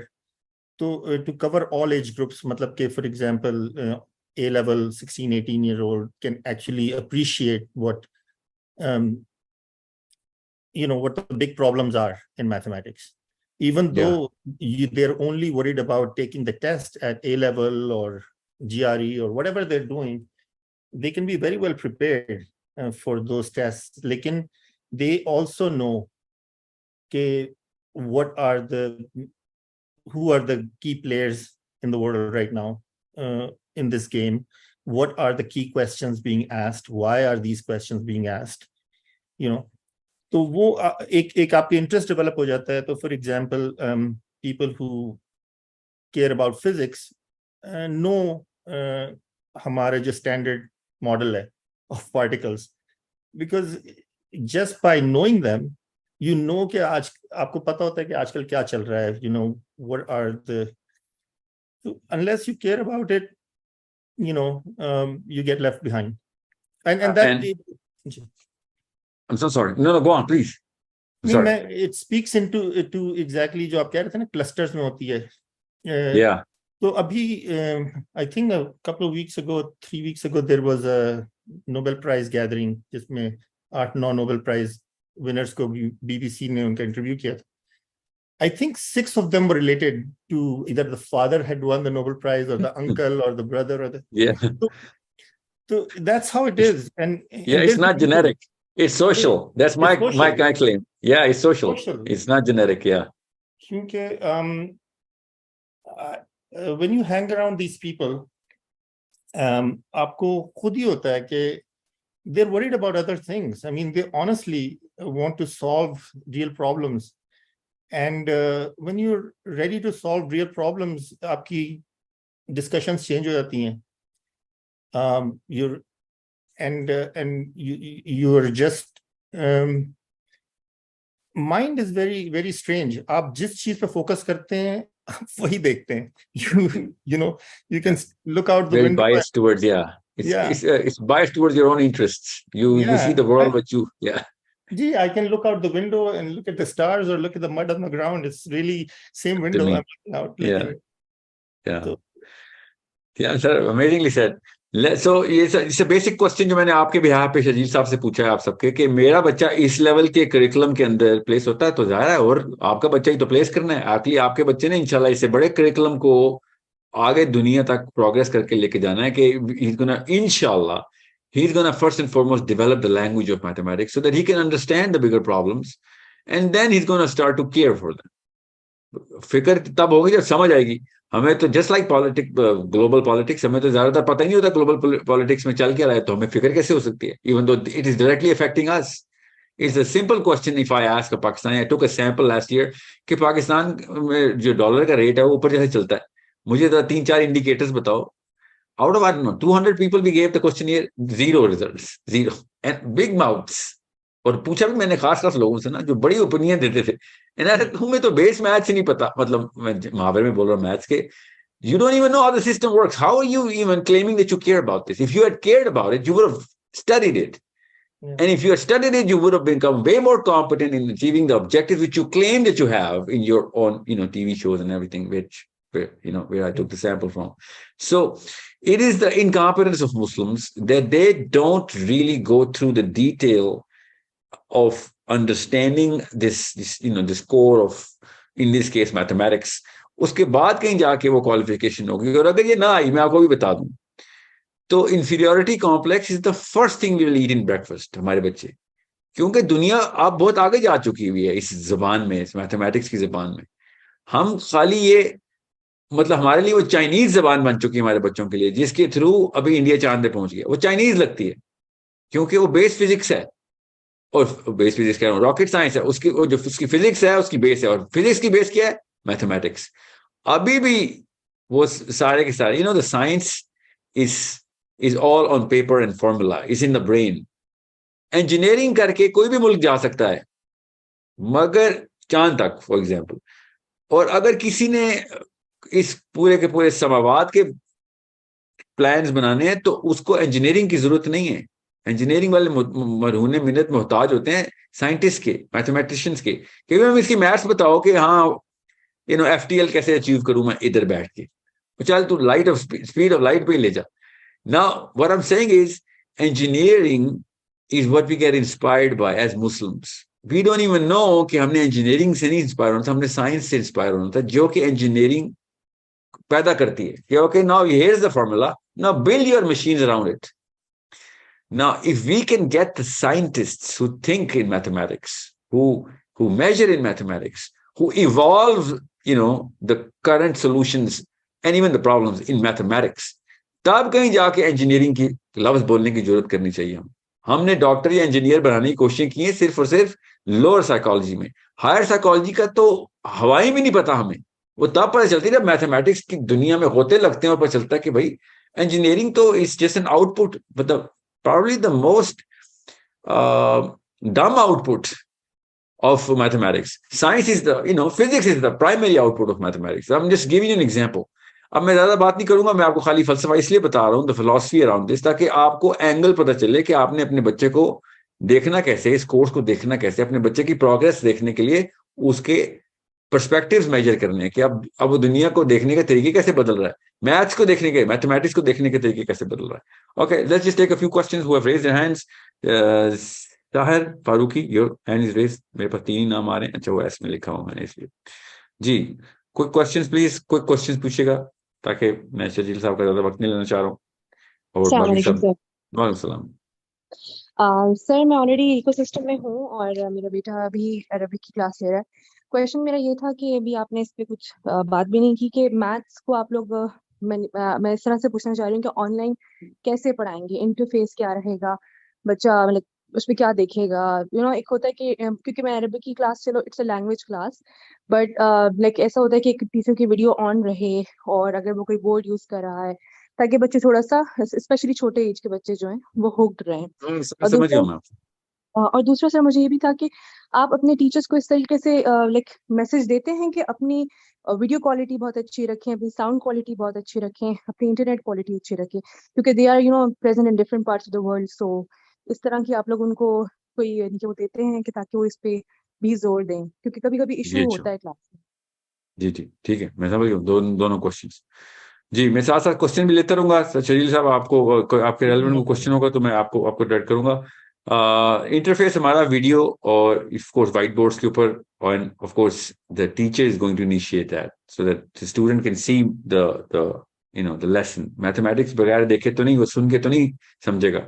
to uh, to cover all age groups. मतलब कि for example uh, A-level sixteen, eighteen-year-old can actually appreciate what, um, you know, what the big problems are in mathematics. Even though yeah. you, they're only worried about taking the test at A-level or G R E or whatever they're doing, they can be very well prepared uh, for those tests. Lekin, they also know okay, what are the, who are the key players in the world right now uh, in this game? What are the key questions being asked? Why are these questions being asked? You know, so wo, ek, ek aapke interest develop ho jata hai. So for example, um, people who care about physics uh, know uh, hamara jo standard model hai of particles, because just by knowing them, you know ke aaj aapko pata hota hai ke aajkal kya chal raha hai. You know what are the So unless you care about it, you know, um, you get left behind. And and that and it, I'm so sorry. No, no, go on, please. I'm sorry. Main, it speaks into to exactly jo aap keh rahe the na, clusters mein hoti hai. Uh, yeah. So abhi, um, I think a couple of weeks ago, three weeks ago, there was a Nobel Prize gathering, jisme eight nine Nobel Prize winners ko B B C ne unka interview kiya tha. I think six of them were related to either the father had won the Nobel Prize or the uncle or the brother or the yeah. So, so that's how it is, and yeah, and it's not people. genetic. It's social. That's it's my social. my my claim. Yeah, it's social. social. It's not genetic. Yeah. Okay. Um. Uh, uh, when you hang around these people, um, aapko khud hi hota hai ke they're worried about other things. I mean, they honestly want to solve real problems. And uh, when you're ready to solve real problems, aapki discussions change ho jati hain. Um, you're and uh, and you you're just um, mind is very very strange. Aap jis cheez pe focus karte hain, aap wahi dekhte hain. You you know you can look out the very window. Very biased towards yeah. It's yeah. it's, uh, it's biased towards your own interests. You yeah. you see the world, but you yeah. Gee, I can look out the window and look at the stars or look at the mud on the ground. It's really same window I'm looking out. Yeah. Yeah. So. Yeah, sir, amazingly said. So it's a, it's a basic question I asked you on behalf of Shajeel. मेरा बच्चा इस level के curriculum के अंदर place होता है तो जा रहा है और आपका बच्चा ही तो place करना है. आखिर आपके बच्चे ने इंशाल्लाह इससे बड़े curriculum को आगे दुनिया तक progress करके लेके जाना है कि he's gonna inshallah he's going to first and foremost develop the language of mathematics so that he can understand the bigger problems, and then he's going to start to care for them. Fikr tab hogi jab samajh aayegi. Hame to just like politics, uh, global politics, hame to zyada pata nahi hota global pol politics mein chal kya raha hai, to hame fikr kaise ho sakti hai, even though it is directly affecting us. It's a simple question. If I ask a Pakistani, I took a sample last year ki Pakistan mein jo dollar ka rate hai wo upar jaise chalta hai, mujhe zara teen char indicators batao. Out of, I don't know, two hundred people we gave the questionnaire, zero results, zero. And big mouths. And I asked people who gave big opinions. And I said, you don't know base maths. I mean, maths ke, you don't even know how the system works. How are you even claiming that you care about this? If you had cared about it, you would have studied it. Yeah. And if you had studied it, you would have become way more competent in achieving the objectives which you claim that you have in your own, you know, T V shows and everything, which, where, you know, where I took the sample from. So, it is the incompetence of Muslims that they don't really go through the detail of understanding this, this you know, this core of, in this case, mathematics. Uske baad kahin jaake wo qualification hogi. Aur agar ye na aayi, main aapko bhi bata dun. So inferiority complex is the first thing we will eat in breakfast, hamare bachche. Kyunki duniya ab bahut aage ja chuki hui hai is zuban mein, is mathematics ki zuban mein. Hum khali ye मतलब हमारे लिए वो Chinese जबान बन चुकी है हमारे बच्चों के लिए, जिसके थ्रू अभी इंडिया चांद पे पहुंच गया. वो चाइनीज लगती है क्योंकि वो बेस फिजिक्स है, और बेस फिजिक्स क्या है, रॉकेट साइंस है, उसकी वो जो उसकी फिजिक्स है उसकी बेस है, और फिजिक्स की बेस क्या है, मैथमेटिक्स. अभी भी वो सारे के सारे, you know, the science is is all on paper and formula, is in the brain. Engineering करके कोई भी मुल्क जा सकता है मगर चांद तक, फॉर एग्जाम्पल. और अगर किसी ने इस पूरे के पूरे समावाद के प्लान्स बनाने हैं तो उसको इंजीनियरिंग की जरूरत नहीं है. इंजीनियरिंग वाले मरहूने मिन्नत मोहताज होते हैं साइंटिस्ट के, मैथमेटिशियंस के, क्योंकि हम इसकी मैथ्स बताओ कि हाँ you know F T L कैसे अचीव करूं मैं इधर बैठ के. चल तू light of speed of light पे ही ले जा. Now, what I'm saying is engineering is what we get inspired by as Muslims. We don't even know कि हमने engineering से नहीं inspire होना था, हमने science से inspire होना था, जो कि engineering पैदा करती है. कि okay, now here's the formula. Now build your machines around it. Now, if we can get the scientists who think in mathematics, who who measure in mathematics, who evolve, you know, the current solutions and even the problems in mathematics, तब कहीं जाके engineering की लफ्ज़ बोलने की ज़रूरत करनी चाहिए हम. हमने डॉक्टर या इंजीनियर बनाने की कोशिश की है सिर्फ और सिर्फ लोअर साइकोलॉजी में. हायर साइकोलॉजी का तो हवाई भी नहीं पता हमें. वो तब पता चलती है जब मैथमेटिक्स की दुनिया में होते लगते हैं और पता चलता है कि भाई engineering तो is just an output, but the probably the most uh, dumb output of mathematics. Science is the, you know, physics is the primary output of mathematics. I'm just giving you an example. अब मैं ज़्यादा बात नहीं करूँगा, मैं आपको खाली फलसफा इसलिए बता रहा हूँ, the philosophy around this, ताकि आपको एंगल पता चले कि आपने अपने बच्चे को देखना कैसे, इस कोर्स को देखना कैसे, अपने बच्चे की प्रोग्रेस देखने के लिए उसके पर्सपेक्टिव्स मेजर करने हैं कि अब अब वो दुनिया को देखने के तरीके कैसे बदल रहा है, मैथ्स को देखने के, मैथमेटिक्स को देखने के तरीके कैसे बदल रहा है. Okay, let's just take a few questions who have raised their hands. Tahir Farooqui, your hand is raised. मेरे पास तीन नाम आ रहे हैं. अच्छा, वो एस में लिखा हुआ मैंने इसलिए. जी, quick questions please, quick questions पूछिएगा ताकि मैं शजील साहब का ज्यादा वक्त नहीं लेना चाह रहा हूं. और सलाम सर, मैं ऑलरेडी इकोसिस्टम में हूं और मेरा बेटा अभी अरबिक की क्लास ले रहा है. क्वेश्चन मेरा ये था कि अभी आपने इस पे कुछ बात भी नहीं की कि मैथ्स को आप लोग, मैं, मैं इस तरह से पूछना चाह रही हूँ कि ऑनलाइन कैसे पढ़ाएंगे, इंटरफेस क्या रहेगा, बच्चा मतलब उसमें क्या देखेगा, यू नो. एक होता है कि क्योंकि मैं अरबिक की क्लास, चलो it's a language class, but like ऐसा होता है कि एक टीचर की वीडियो ऑन रहे और अगर वो कोई बोर्ड यूज कर रहा है ताकि बच्चे थोड़ा सा, स्पेशली छोटे एज के बच्चे जो हैं वो हुक्ड रहें. और दूसरा सर मुझे ये भी था कि आप अपने टीचर्स को इस तरीके से लाइक मैसेज देते हैं कि अपनी वीडियो क्वालिटी बहुत अच्छी रखें, अपनी साउंड क्वालिटी बहुत अच्छी रखें, अपनी इंटरनेट क्वालिटी अच्छी रखें, क्योंकि they are, you know, present in different parts of the world. So इस तरह की आप लोग उनको कोई वो देते हैं कि ताकि वो इस पे भी जोर दें, क्योंकि कभी कभी इश्यू होता है क्लास में. जी जी, ठीक है, मैं समझ गया दोनों क्वेश्चंस. जी, मैं साथ साथ क्वेश्चन भी लेता रहूंगा. शजील साहब, आपको आपके रेलेवेंट क्वेश्चन होगा तो मैं आपको आपको डायरेक्ट करूंगा. इंटरफेस uh, हमारा वीडियो और ऑफ कोर्स व्हाइट बोर्ड्स के ऊपर, and of course the teacher is going to initiate that so that the student can see the the you know the lesson. Mathematics बगैर देखे तो नहीं, वो सुन के तो नहीं समझेगा.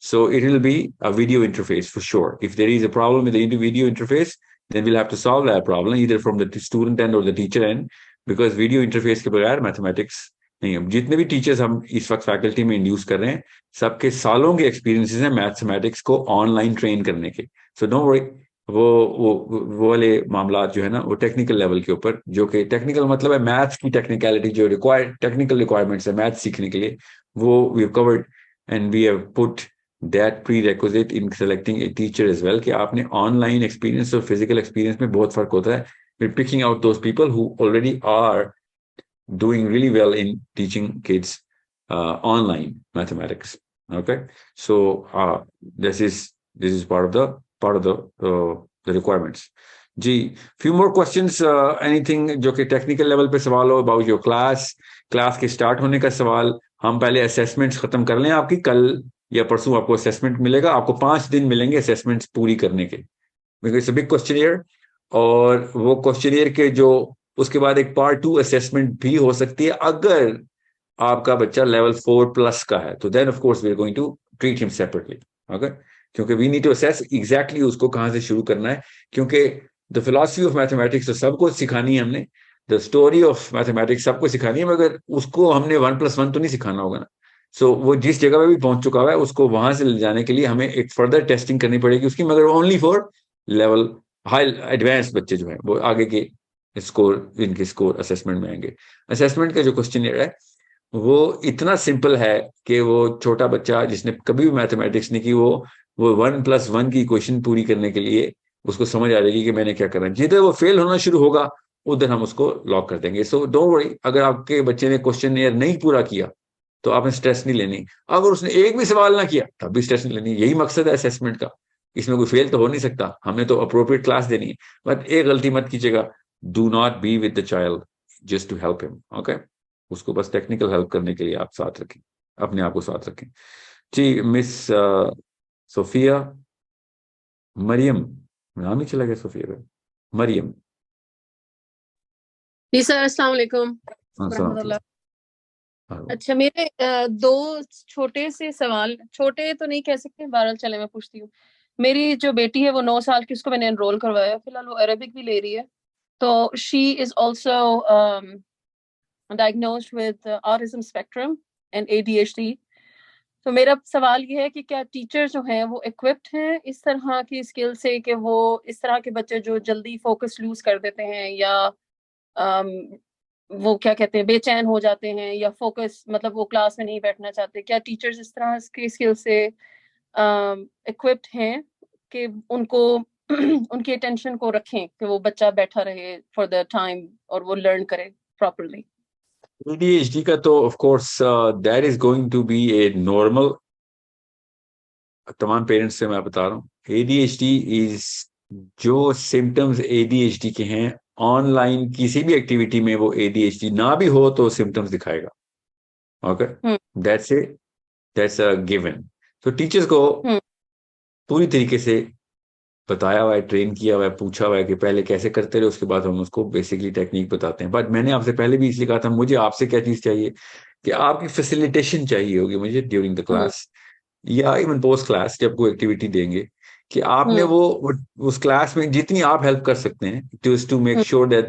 So it will be a video interface for sure. If there is a problem with the video interface then we will have to solve that problem either from the student and और the teacher and, because video interface के बगैर mathematics नहीं है. जितने भी teachers हम इस वक्त फैकल्टी में इंड्यूस कर रहे हैं, सबके सालों के एक्सपीरियंसेस हैं मैथमेटिक्स को ऑनलाइन ट्रेन करने के. सो डोंट वरी, वो वो वो वाले मामला जो है ना, वो टेक्निकल लेवल के ऊपर, जो कि टेक्निकल मतलब है मैथ्स की टेक्निकलिटी, जो रिक्वायर टेक्निकल रिक्वायरमेंट्स है मैथ्स सीखने के लिए, वो we have covered and we have put that prerequisite in selecting a teacher as well, कि आपने ऑनलाइन एक्सपीरियंस और फिजिकल एक्सपीरियंस में बहुत फर्क होता है. We picking out those people who already are doing really well in teaching kids uh, online mathematics. Okay, so uh, this is this is part of the part of the uh, the requirements. Gee, few more questions. Uh, anything जो कि technical level पे सवाल हो about your class, class के start होने का सवाल. हम पहले assessments खत्म कर लें आपकी. कल या परसों आपको assessment मिलेगा. आपको पांच दिन मिलेंगे assessments पूरी करने के, because it's a big questionnaire. और वो questionnaire के जो उसके बाद एक पार्ट टू असेसमेंट भी हो सकती है अगर आपका बच्चा लेवल फोर प्लस का है, तो then of course we are going to treat him separately. Okay, क्योंकि we need to assess exactly उसको कहां से शुरू करना है, क्योंकि द फिलॉसफी ऑफ मैथमेटिक्स तो सबको सिखानी है हमने, द स्टोरी ऑफ मैथमेटिक्स सबको सिखानी है, मगर उसको हमने वन प्लस वन तो नहीं सिखाना होगा ना. सो so, वो जिस जगह पर भी पहुंच चुका हुआ है उसको वहां से ले जाने के लिए हमें एक फर्दर टेस्टिंग करनी पड़ेगी उसकी, मगर only for level high advance बच्चे जो है वो आगे के स्कोर, इनके स्कोर असेसमेंट में आएंगे. असेसमेंट का जो क्वेश्चनर है वो इतना सिंपल है कि वो छोटा बच्चा जिसने कभी भी मैथमेटिक्स नहीं की, वो वो वन प्लस वन की इक्वेशन पूरी करने के लिए उसको समझ आ जाएगी कि मैंने क्या करना है. जिधर वो फेल होना शुरू होगा उधर हम उसको लॉक कर देंगे. सो डोंट वरी, अगर आपके बच्चे ने क्वेश्चनर नहीं पूरा किया तो आपने स्ट्रेस नहीं लेनी. अगर उसने एक भी सवाल ना किया तब भी स्ट्रेस नहीं लेनी. यही मकसद है असेसमेंट का, इसमें कोई फेल तो हो नहीं सकता, हमने तो अप्रोप्रिएट क्लास देनी है. बट एक गलती मत कीजिएगा, do not be with the child just to help him. Okay, usko bas technical help karne ke liye aap saath rakhiye. अपने आप को साथ रखें। जी, मिस सोफिया मरियम, नाम ही चला गया सोफिया का, मरियम। जी सर, अस्सलाम वालेकुम। अच्छा, मेरे दो छोटे से सवाल, छोटे तो नहीं कह सकते, बहरहाल चले मैं पूछती हूँ। मेरी जो बेटी है वो नौ साल की, उसको मैंने एनरोल करवाया, फिलहाल वो अरबिक भी ले रही है, तो she is also diagnosed with autism spectrum and A D H D. तो मेरा सवाल ये है कि क्या टीचर जो हैं वो इक्विप्ड हैं इस तरह की स्किल से कि वो इस तरह के बच्चे जो जल्दी फोकस लूज कर देते हैं या um, वो क्या कहते हैं बेचैन हो जाते हैं या फोकस, मतलब वो क्लास में नहीं बैठना चाहते, क्या टीचर्स इस तरह की स्किल से इक्विप्ड हैं कि उनको उनकी अटेंशन को रखें कि वो बच्चा बैठा रहे फॉर द टाइम और वो लर्न करे properly? A D H D का तो of course that is going to be a normal, तमाम पेरेंट्स से मैं बता रहा हूँ। A D H D is, जो symptoms A D H D के हैं ऑनलाइन किसी भी एक्टिविटी में वो ए डी एच डी ना भी हो तो सिम्टम्स दिखाएगा। Okay, that's it, that's a given. तो टीचर्स को पूरी तरीके से बताया हुआ है, ट्रेन किया हुआ है, पूछा हुआ है कि पहले कैसे करते रहे, उसके बाद हम उसको बेसिकली टेक्निक बताते हैं। बट मैंने आपसे पहले भी इसलिए कहा था, मुझे आपसे क्या चीज चाहिए कि आपकी फैसिलिटेशन चाहिए होगी मुझे ड्यूरिंग द क्लास या इवन पोस्ट क्लास, जब कोई एक्टिविटी देंगे कि आपने वो उस क्लास में जितनी आप हेल्प कर सकते हैं to make sure that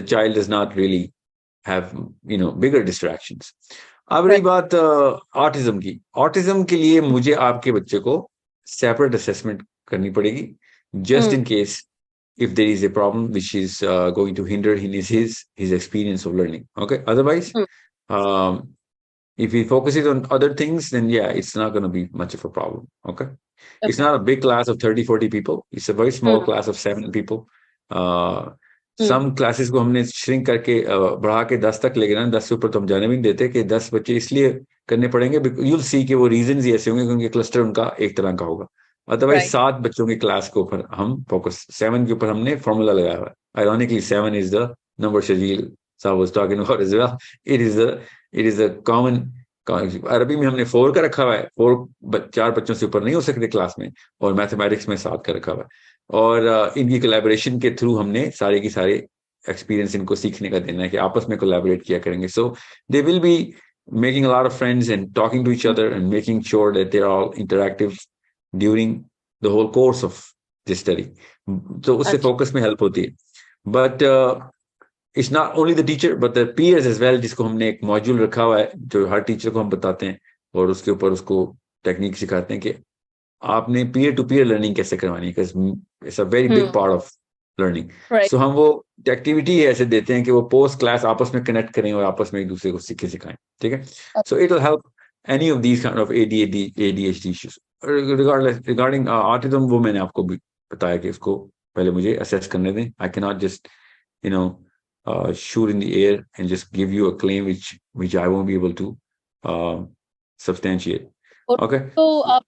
the child does not really have you know bigger distractions. अब रही बात ऑटिज्म की, ऑटिज्म के लिए मुझे आपके बच्चे को सेपरेट असेसमेंट करनी पड़ेगी, just in case if there is a problem which is going to hinder his his experience of learning. Okay, otherwise if he focuses on other things, then yeah, it's not going to be much of a problem. Okay? Okay, it's not a big class of thirty forty people, it's a very small mm-hmm. class of seven people. uh mm-hmm. Some classes ko humne shrink karke uh, badha ke ten tak le gaye na, ten se upar to hum jaane bhi nahi dete ki ten bacche isliye karne padenge, you'll see ki wo reasons hi aise honge kyunki cluster unka ek tarah ka hoga, otherwise right. seven bachchon ki class ke upar hum focus, seven ke upar humne formula lagaya hua hai, ironically seven is the number Shajeel sahab was talking about as well, it is the it is a common, अरबी में हमने four का रखा हुआ है, four चार बच्चों से ऊपर नहीं हो सकते क्लास में, और मैथमेटिक्स में सात का रखा हुआ है, और इनकी कोलैबोरेशन के थ्रू हमने सारे की सारे एक्सपीरियंस इनको सीखने का देना है कि आपस में कोलैबोरेट किया करेंगे। So they will be making a lot of friends and talking to each other and making sure that they are all interactive during the whole course of this study, तो उससे फोकस में help होती है। But it's not only the teacher but the peers as well, जिसको हमने एक module रखा हुआ है जो हर टीचर को हम बताते हैं और उसके ऊपर उसको टेक्निक सिखाते हैं कि आपने पीयर टू पीयर लर्निंग कैसे करवानी है, it's a very big part of learning. So हम वो एक्टिविटी ऐसे देते हैं कि वो पोस्ट क्लास आपस में कनेक्ट करें और आपस में एक दूसरे को सीखे सिखाएं। ठीक है, so it will help any of these kind of A D H D issues. Regarding autism, वो मैंने आपको भी बताया कि उसको पहले मुझे असेस करने दें, I can not just you know uh shoot in the air and just give you a claim which which I won't be able to uh substantiate. Okay, तो आप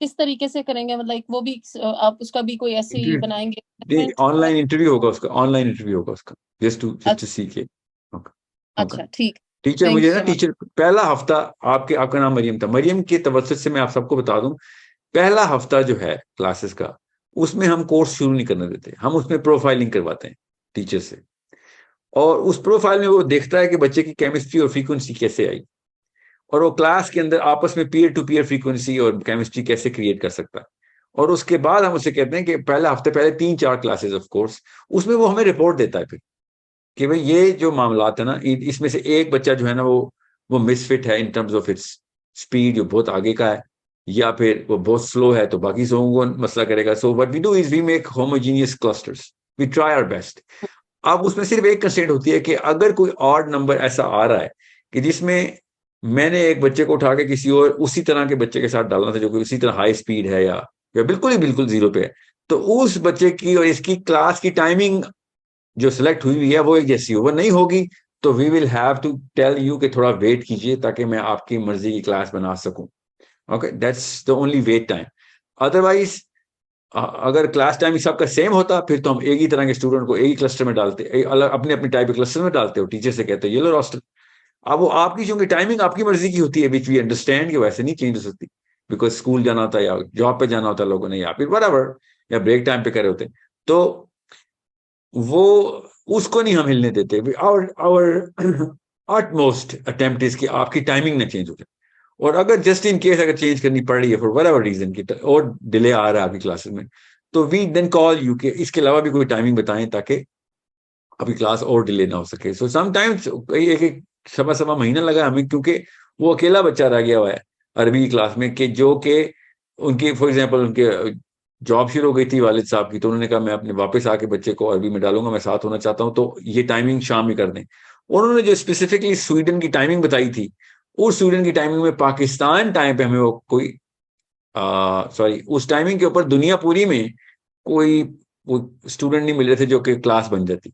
किस तरीके से करेंगे, मतलब वो भी आप उसका भी कोई ऐसे ही बनाएंगे? ऑनलाइन इंटरव्यू होगा उसका, ऑनलाइन इंटरव्यू होगा उसका, just to just to see के। अच्छा ठीक, टीचर मुझे ना टीचर पहला हफ्ता आपके, आपका नाम मरियम था, मरियम के तवज्जुह से मैं आप सबको बता दूं, पहला हफ्ता जो है क्लासेस का उसमें हम कोर्स शुरू नहीं करने देते, हम उसमें प्रोफाइलिंग करवाते हैं टीचर से, और उस प्रोफाइल में वो देखता है कि बच्चे की केमिस्ट्री और फ्रीक्वेंसी कैसे आई और वो क्लास के अंदर आपस में पीयर टू पीयर फ्रीक्वेंसी और केमिस्ट्री कैसे क्रिएट कर सकता है। और उसके बाद हम उसे कहते हैं कि पहले हफ्ते पहले तीन चार क्लासेस ऑफ कोर्स, उसमें वो हमें रिपोर्ट देता है फिर कि भाई ये जो मामला है ना, इसमें से एक बच्चा जो है ना वो वो मिसफिट है in terms of its speed, जो बहुत आगे का है, या फिर वो बहुत स्लो है तो बाकी लोगों को मसला करेगा। So what we do is we make homogeneous clusters, we try our best. अब उसमें सिर्फ एक कंस्ट्रेंट होती है कि अगर कोई ऑड नंबर ऐसा आ रहा है कि जिसमें मैंने एक बच्चे को उठा के किसी और उसी तरह के बच्चे के साथ डालना था जो कि उसी तरह हाई स्पीड है या या बिल्कुल ही बिल्कुल जीरो पे है, तो उस बच्चे की और इसकी क्लास की टाइमिंग जो सिलेक्ट हुई हुई है वो एक जैसी हो, वो नहीं होगी, तो we will have to tell you कि थोड़ा वेट कीजिए ताकि मैं आपकी मर्जी की क्लास बना सकूं। Okay, that's the only wait time. Otherwise अगर क्लास टाइम सबका सेम होता फिर तो हम एक ही तरह के स्टूडेंट को एक ही क्लस्टर में डालते, अपने अपने टाइप के क्लस्टर में डालते हो, टीचर से कहते हो येलो रोस्टर। अब वो आपकी क्योंकि टाइमिंग आपकी मर्जी की होती है, विच वी अंडरस्टैंड कि वैसे नहीं चेंज हो सकती, बिकॉज स्कूल जाना होता है या जॉब पे जाना होता है लोगों ने, या फिर बराबर या ब्रेक टाइम पे करे होते, तो वो उसको नहीं हम हिलने देते। Our our utmost attempt is कि आपकी टाइमिंग ना चेंज हो जाए, और अगर जस्ट इन केस अगर चेंज करनी पड़ रही है फॉर व्हाटएवर रीजन की और डिले आ रहा है आपकी क्लासेस में, तो वी देन कॉल यू के इसके अलावा भी कोई टाइमिंग बताएं ताकि आपकी क्लास और डिले ना हो सके। सो समटाइम्स एक एक सवा सवा महीना लगा हमें, क्योंकि वो अकेला बच्चा रह गया हुआ है अरबी की क्लास में कि जो के उनकी फॉर एग्जाम्पल उनके जॉब शुरू हो गई थी वालिद साहब की, तो उन्होंने कहा मैं अपने वापस आके बच्चे को अरबी में डालूंगा, मैं साथ होना चाहता हूँ, तो ये टाइमिंग शाम में कर दें। उन्होंने जो स्पेसिफिकली स्वीडन की टाइमिंग बताई थी, उस स्वीडन की टाइमिंग में पाकिस्तान टाइम पे हमें वो कोई सॉरी उस टाइमिंग के ऊपर दुनिया पूरी में कोई स्टूडेंट नहीं मिल रहे थे जो कि क्लास बन जाती।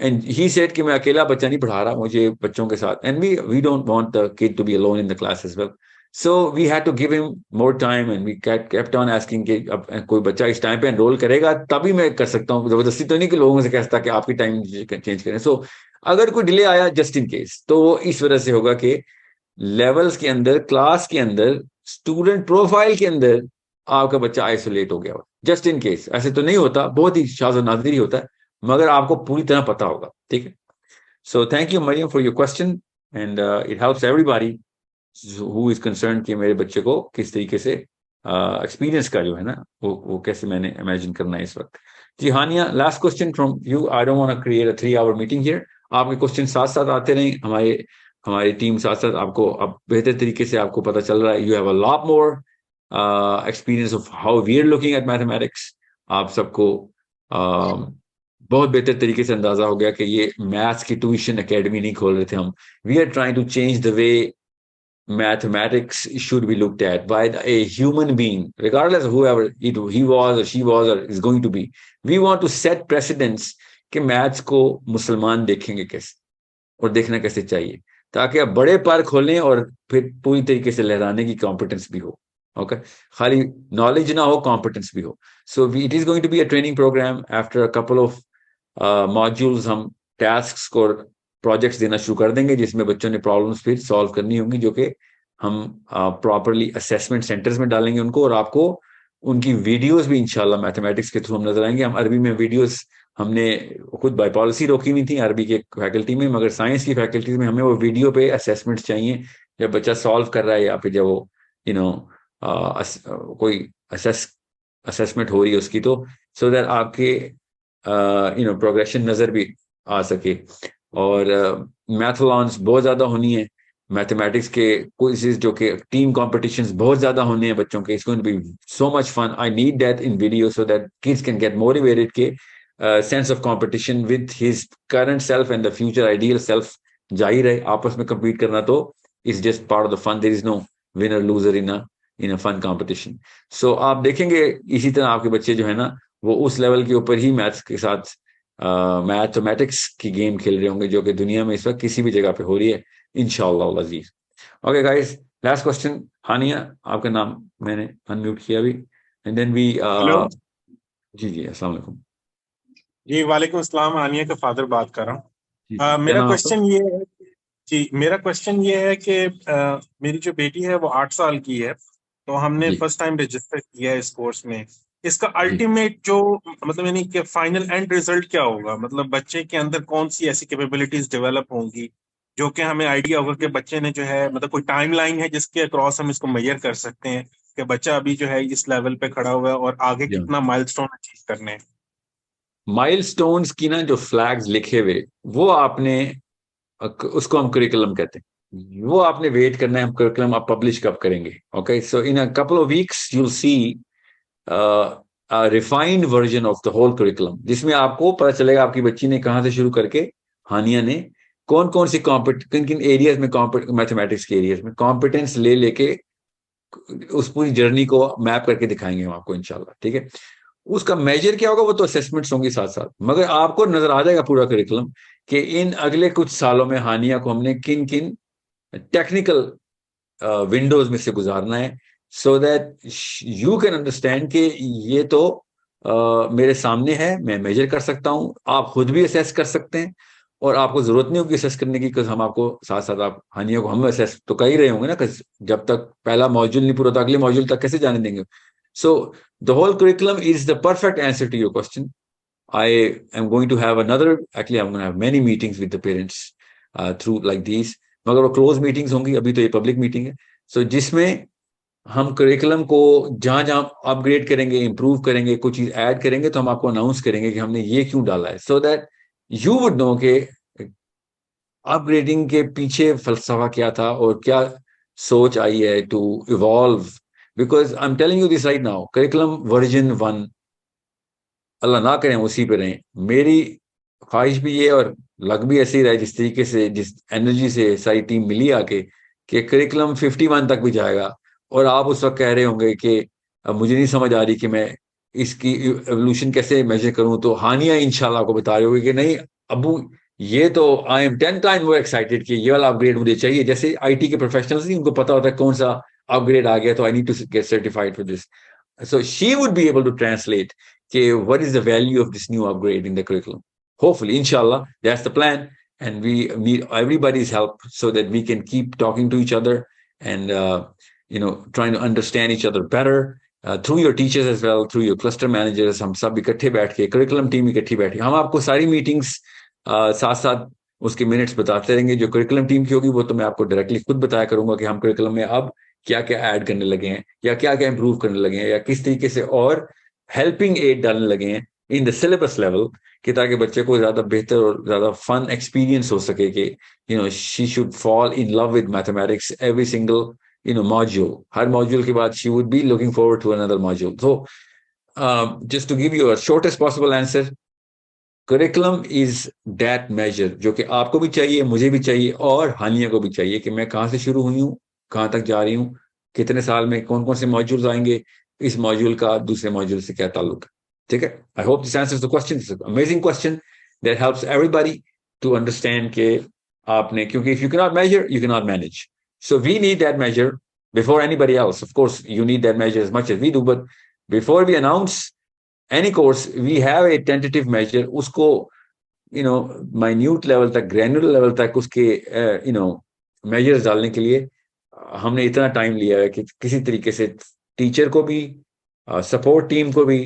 एंड ही सेड कि मैं अकेला बच्चा नहीं पढ़ा रहा, मुझे बच्चों के साथ, and we we don't want the kid to be alone in the class as well, so we had to give him more time and we kept on asking कि अब कोई बच्चा इस टाइम पे एनरोल करेगा तभी मैं कर सकता हूँ, जबरदस्ती तो नहीं कि लोगों से कह सकता कि आपकी टाइम चेंज करें। सो so, अगर कोई डिले आया जस्ट इन केस, तो वो इस वजह से होगा कि लेवल्स के अंदर, क्लास के अंदर, स्टूडेंट प्रोफाइल के अंदर आपका बच्चा आइसोलेट हो गया हो जस्ट इन केस। ऐसे तो नहीं होता, बहुत ही शाज़ नादिर ही होता है, मगर आपको पूरी तरह पता होगा। ठीक है, so thank you Maryam for your question and it helps everybody who is concern कि मेरे बच्चे को किस तरीके से एक्सपीरियंस uh, का जो है ना वो वो कैसे मैंने इमेजिन करना है इस वक्त। जी Hania, last question from you. I don't want to create a three hour meeting here. आपके क्वेश्चन साथ साथ आते रहें, हमारे हमारी टीम साथ साथ आपको अब बेहतर तरीके से आपको पता चल रहा है। You have a lot more experience of how we are looking at mathematics. आप सबको uh, बहुत बेहतर तरीके से अंदाजा हो गया कि ये मैथ्स की ट्यूशन एकेडमी नहीं खोल रहे थे हम। We are trying to change the way mathematics should be looked at by a human being, regardless of whoever it, he was or she was or is going to be. We want to set precedents कि maths को मुसलमान देखेंगे कैसे और देखना कैसे चाहिए, ताकि आप बड़े पार खोलें और फिर पूरी तरीके से लहराने की कॉम्पिटेंस भी हो। Okay okay? खाली नॉलेज ना हो, कॉम्पिटेंस भी हो। So it is going to be a training programme. After a couple of modules हम टास्क को प्रोजेक्ट्स देना शुरू कर देंगे, जिसमें बच्चों ने प्रॉब्लम्स फिर सॉल्व करनी होंगी, जो कि हम प्रॉपरली असेसमेंट सेंटर्स में डालेंगे उनको। और आपको उनकी वीडियोस भी इंशाल्लाह मैथमेटिक्स के थ्रू हम नजर आएंगे। हम अरबी में वीडियोस हमने खुद बाय पॉलिसी रोकी नहीं थी अरबी के फैकल्टी में, मगर साइंस की फैकल्टीज में हमें वो वीडियो पे असेसमेंट्स चाहिए, जब बच्चा सॉल्व कर रहा है या फिर जब वो यू नो कोई असेस असेसमेंट हो रही है उसकी, तो सो दैट आपके यू नो प्रोग्रेशन नजर भी आ सके। और मैथलॉन्स uh, बहुत ज़्यादा होनी है, मैथमेटिक्स के क्विज़ेस जो कि टीम कॉम्पिटिशन्स बहुत ज़्यादा होने हैं बच्चों के। It's going to be so much fun. I need that in video so that kids can get motivated के sense of competition with his current self and the future ideal self जाहिर है। आपस में कम्पीट करना तो is just part of the fun, there is no winner loser in a in a fun competition. So आप देखेंगे इसी तरह आपके बच्चे जो है ना वो उस लेवल के ऊपर ही मैथ्स के साथ मैथमेटिक्स uh, की गेम खेल रहे होंगे, जो कि दुनिया में इस वक्त किसी भी जगह पे हो रही है इंशाल्लाह अजीज। Okay guys, last question. Hania, आपका नाम मैंने अनम्यूट किया अभी एंड देन वी जी जी अस्सलाम वालेकुम। जी वालेकुम अस्सलाम, हानिया का फादर बात कर रहा हूँ। uh, मेरा क्वेश्चन ये है जी मेरा क्वेश्चन ये है कि uh, मेरी जो बेटी है वो आठ साल की है, तो हमने फर्स्ट टाइम रजिस्टर किया है इस कोर्स में। इसका अल्टीमेट जो मतलब यानी कि फाइनल एंड रिजल्ट क्या होगा, मतलब बच्चे के अंदर कौन सी ऐसी कैपेबिलिटीज डेवलप होंगी जो कि हमें आइडिया होगा कि बच्चे ने जो है मतलब कोई टाइमलाइन है जिसके अक्रॉस हम इसको मेजर कर सकते हैं कि बच्चा अभी जो है इस लेवल पे खड़ा हुआ है और आगे कितना माइलस्टोन अचीव करने हैं। माइलस्टोन्स की ना जो फ्लैग्स लिखे हुए वो आपने, उसको हम करिकुलम कहते हैं, वो आपने वेट करना है। हम करिकुलम आप पब्लिश कब करेंगे? Okay, so in a couple of weeks you see refined version of the whole curriculum, जिसमें आपको पता चलेगा आपकी बच्ची ने कहाँ से शुरू करके हानिया ने कौन कौन सी कॉम्पिट किन किन एरियाज में मैथमेटिक्स के एरियाज में कॉम्पिटेंस ले लेके उस पूरी जर्नी को मैप करके दिखाएंगे हम आपको इंशाल्लाह। ठीक है, उसका मेजर क्या होगा वो तो असेसमेंट्स होंगे साथ साथ, मगर आपको नजर आ जाएगा पूरा करिकुलम कि इन अगले कुछ सालों में हानिया को हमने किन किन टेक्निकल विंडोज में से गुजारना है, so that you can understand कि ये तो uh, मेरे सामने है, मैं मेजर कर सकता हूँ। आप खुद भी असेस कर सकते हैं और आपको जरूरत नहीं होगी असेस करने की, बिकॉज हम आपको साथ साथ आप हानियों को हम असेस तो कर ही रहे होंगे ना, बिकॉज जब तक पहला मॉड्यूल नहीं पूरा होता अगले मॉड्यूल तक कैसे जाने देंगे. So the whole curriculum is the perfect answer to your question. I am going to have another actually I am going to have many meetings with the parents through like these, मगर वो close meetings होंगी, अभी तो ये public meeting है. सो so, जिसमें हम curriculum को जहाँ जहाँ अपग्रेड करेंगे, इम्प्रूव करेंगे, कुछ चीज़ ऐड करेंगे, तो हम आपको अनाउंस करेंगे कि हमने ये क्यों डाला है, so that you would know के अपग्रेडिंग के पीछे फलसफा क्या था और क्या सोच आई है to evolve. Because I am telling you this right now, curriculum version one, अल्लाह ना करें उसी पे रहें. मेरी ख्वाहिश भी ये और लग भी ऐसे ही रहा है, जिस तरीके से जिस एनर्जी से सारी टीम मिली आके, कि करिकुलम फिफ्टी वन तक भी जाएगा और आप उस वक्त कह रहे होंगे कि मुझे नहीं समझ आ रही कि मैं इसकी एवोल्यूशन कैसे मेजर करूं, तो हानिया इंशाल्लाह आपको बता रहे होंगे कि नहीं अबू ये तो आई एम टेन टाइम वो एक्साइटेड कि ये वाला अपग्रेड मुझे चाहिए. जैसे आईटी के प्रोफेशनल्स नहीं, उनको पता होता है कौन सा अपग्रेड आ गया, तो I need to get certified for this. So she would be able to translate कि what is the value of this new upgrade in the curriculum. Hopefully इंशाल्लाह that's the plan, and we need everybody's help so that we can keep talking to each other and you know, trying to understand each other better uh, through your teachers as well, through your cluster managers. हम सब इकट्ठे बैठ के, curriculum team इकट्ठी बैठी, हम आपको सारी meetings uh, साथ साथ उसके minutes बताते रहेंगे. जो curriculum team की होगी वो तो मैं आपको directly खुद बताया करूंगा कि हम curriculum में अब क्या क्या add करने लगे हैं, या क्या क्या improve करने लगे हैं, या किस तरीके से और helping aid डालने लगे हैं in the syllabus level, कि ताकि बच्चे को ज़्यादा बेहतर और ज़्यादा fun experience हो सके कि you know she should fall in love with mathematics every single you know module. Her module ke baad she would be looking forward to another module. So uh, just to give you a shortest possible answer, curriculum is that measure jo ki aapko bhi chahiye, mujhe bhi chahiye aur haniya ko bhi chahiye ki main kahan se shuru hui hu, kahan tak ja rahi hu, kitne saal mein kaun kaun se modules aayenge, is module ka dusre module se kya taluk hai. theek hai, I hope this answers the question. It's an amazing question that helps everybody to understand ke aapne, kyunki if you cannot measure you cannot manage. So we need that measure before anybody else. Of course, you need that measure as much as we do, but before we announce any course, we have a tentative measure. Usko, you know, minute level tak, granular level tak, uske, uh, you know, measures dalne ke liye, हमने इतना time लिया है कि किसी तरीके से teacher को भी, uh, support team को भी,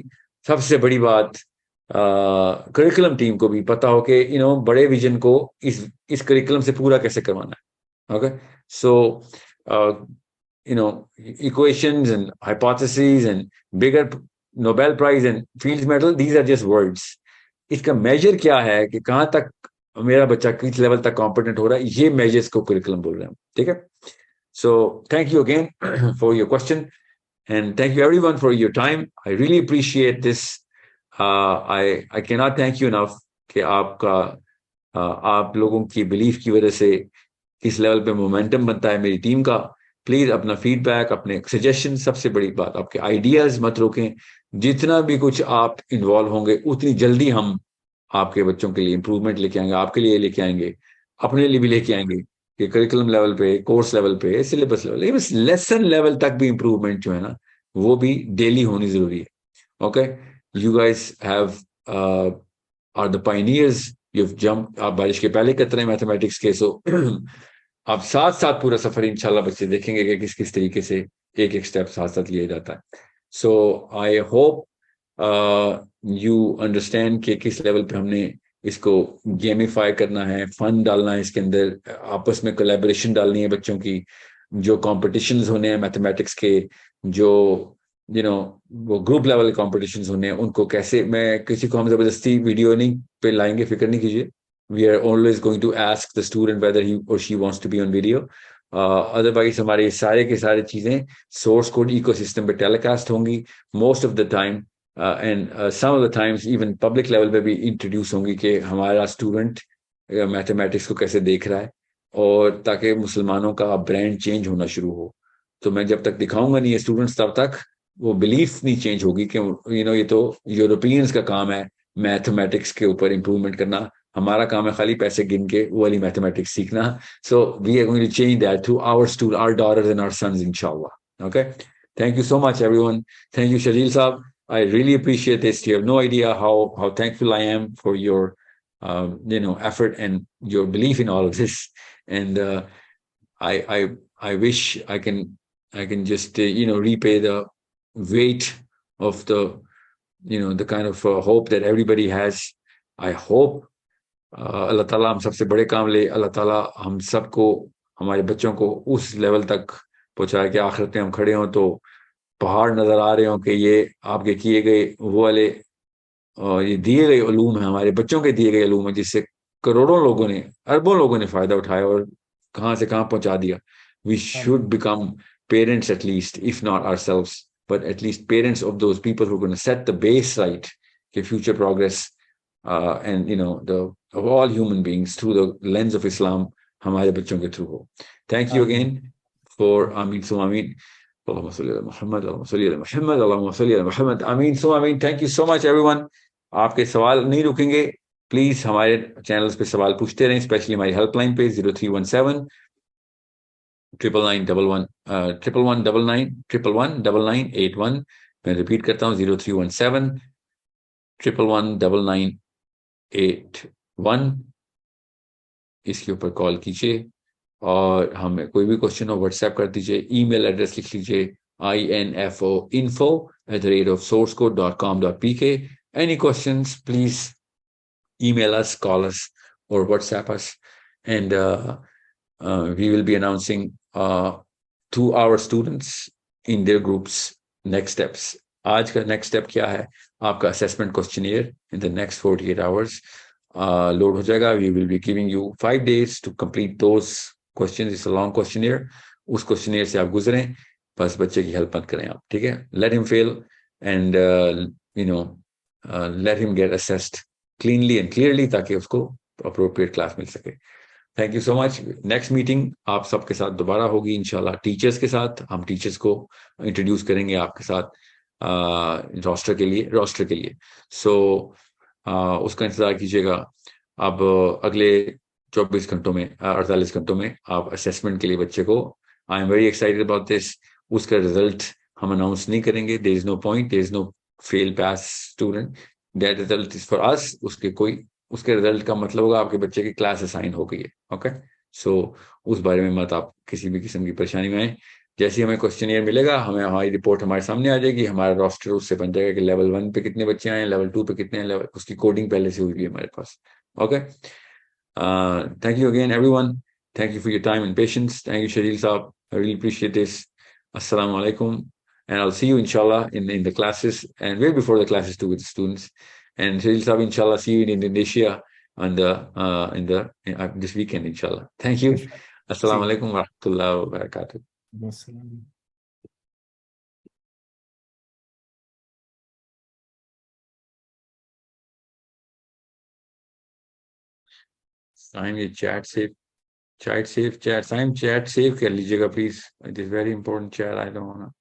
सबसे बड़ी बात uh, curriculum team को भी पता हो कि, you know, बड़े vision को इस इस curriculum से पूरा कैसे करवाना है. Okay. So, uh, you know, equations and hypotheses and bigger Nobel Prize and Fields Medal, these are just words. इसका measure क्या है कि कहाँ तक मेरा बच्चा किस level तक competent हो रहा है, ये measures को curriculum बोल रहे हैं. ठीक है. So, thank you again for your question and thank you everyone for your time. I really appreciate this. Uh, I, I cannot thank you enough कि आपका uh, आप लोगों की belief की वजह से इस लेवल पे मोमेंटम बनता है मेरी टीम का. प्लीज अपना फीडबैक, अपने सजेशन, सबसे बड़ी बात आपके आइडियाज मत रोकें. जितना भी कुछ आप इन्वॉल्व होंगे उतनी जल्दी हम आपके बच्चों के लिए इंप्रूवमेंट लेके आएंगे, आपके लिए लेके आएंगे, अपने लिए भी लेके आएंगे कि करिकुलम लेवल पे, कोर्स लेवल पे, syllabus level, even lesson level तक भी इंप्रूवमेंट जो है ना वो भी डेली होनी जरूरी है. Okay, you guys have are the pioneers. You jump, आप बारिश के पहले कतरे मैथमेटिक्स के, सो आप साथ साथ पूरा सफर इंशाल्लाह बच्चे देखेंगे कि किस किस तरीके से एक एक स्टेप साथ साथ लिया जाता है. So I hope you understand कि किस लेवल पे हमने इसको गेमिफाई करना है, फन डालना है इसके अंदर, आपस में कोलैबोरेशन डालनी है बच्चों की, जो कॉम्पिटिशन्स होने हैं मैथमेटिक्स के, जो यू you नो know, वो ग्रुप लेवल कॉम्पिटिशन्स होने हैं, उनको कैसे, मैं किसी को हम जबरदस्ती वीडियो नहीं पे लाएंगे, फिक्र नहीं कीजिए. We are always going to ask the student whether he or she wants to be on video. Uh, otherwise, हमारे सारे के सारे चीजें source code ecosystem पे telecast होंगी most of the time, uh, and uh, some of the times even public level पे भी introduce होंगी कि हमारा student uh, mathematics को कैसे देख रहा है, और ताकि मुसलमानों का brand change होना शुरू हो. तो मैं जब तक दिखाऊंगा नहीं ये students, तब तक वो belief नहीं change होगी कि you know ये तो Europeans का काम है mathematics के ऊपर improvement करना, हमारा काम है खाली पैसे गिन के वो वाली मैथमेटिक्स सीखना. So we are going to change that through our students, our daughters and our sons इंशाल्लाह. Okay, thank you so much everyone. Thank you Shajeel sahab, I really appreciate this. You have no idea how how thankful I am for your uh, you know, effort and your belief in all of this. And uh, I, I, I wish I can, I can just, uh, you know, repay the weight of the, you know, the kind of uh, hope that everybody has. I hope uh, Allah Ta'ala hum sabse bade kaam le, Allah Ta'ala hum sabko, हमारे बच्चों को उस level तक पहुंचाए कि आखिरत में हम खड़े हों तो पहाड़ नजर आ रहे हों कि ये आपके किए गए वो वाले और ये दिए गए उलूम हैं, हमारे बच्चों के दिए गए उलूम हैं, जिससे करोड़ों लोगों ने, अरबों लोगों ने फायदा उठाया और कहां से कहां पहुंचा दिया. We should become parents at least, if not ourselves, but at least parents of those people who are going to set the base right for future progress uh, and you know the of all human beings through the lens of Islam. Thank you again for Ameen Sum Ameen. Allahumma salli ala Muhammad, Allahumma salli ala Muhammad, Allahumma salli ala Muhammad. Ameen Sum Ameen. Thank you so much, everyone. आपके सवाल नहीं रुकेंगे. Please हमारे channels पे सवाल पूछते रहें, especially हमारी helpline पे zero three one seven, triple nine double one, triple one double nine, triple one double nine eight one. मैं repeat करता हूँ zero three one seven, triple one double nine eight one. इसके ऊपर call कीजिए और हमें कोई भी क्वेश्चन हो व्हाट्सएप कर दीजिए. ईमेल एड्रेस लिख लीजिए info info at the rate of source code dot com dot p k. any questions, please email us, call us, or WhatsApp us, and uh, uh, we will be announcing uh, to our students in their groups next steps. आज का next step क्या है? आपका assessment questionnaire in the next forty-eight hours Uh, load ho jayega. We will be giving you five days to complete those questions. It's a long questionnaire. Us questionnaire se aap guzrein, bas bacche ki help mat karein aap, theek hai? Let him fail and uh, you know uh, let him get assessed cleanly and clearly taaki usko appropriate class mil sake. Thank you so much. Next meeting aap sab ke sath dobara hogi inshallah, teachers ke sath. Hum teachers ko introduce karenge aapke sath uh, roster ke liye roster ke liye. So Uh, उसका इंतजार कीजिएगा. अब अगले चौबीस घंटों में अड़तालीस घंटों में आप असेसमेंट के लिए बच्चे को, I am very excited about this. उसका रिजल्ट हम अनाउंस नहीं करेंगे. There is no point, there is no fail pass student. That result is for us. उसके कोई उसके रिजल्ट का मतलब होगा आपके बच्चे की क्लास असाइन हो गई है. ओके, सो उस बारे में मत आप किसी भी किस्म की परेशानी में आए. जैसे हमें क्वेश्चनियर मिलेगा, हमें हमारी रिपोर्ट हमारे सामने आ जाएगी. हमारा रोस्टर उससे बन जाएगा कि लेवल वन पे कितने बच्चे आए, लेवल टू पे कितने हैं, लेवल, उसकी कोडिंग पहले से हुई हुई है हमारे पास. Okay, thank you again everyone. Thank you for your time and patience. Thank you Shajeel sahab, I really appreciate this. अस्सलाम वालेकुम and I will see you इंशाल्लाह in in the classes and way before the classes to with students. And Shajeel sahab, इंशाल्लाह see you in Indonesia on the uh, in the uh, this weekend inshallah. Thank you. Assalamu alaikum wa rahmatullahi wa barakatuh. Assalamu alaikum. Chat save, chat save, chat. Sign chat save. कर लीजिएगा please. It is very important chat. I don't wanna.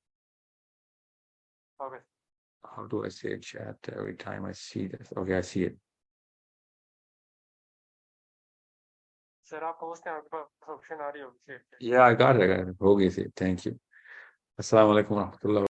Okay. How do I say chat every time I see this? Okay, I see it. Sir, आप post option आ रही होगी. Yeah, I got it. I got it. Okay, sir. Thank you. Assalamu alaikum warahmatullahi.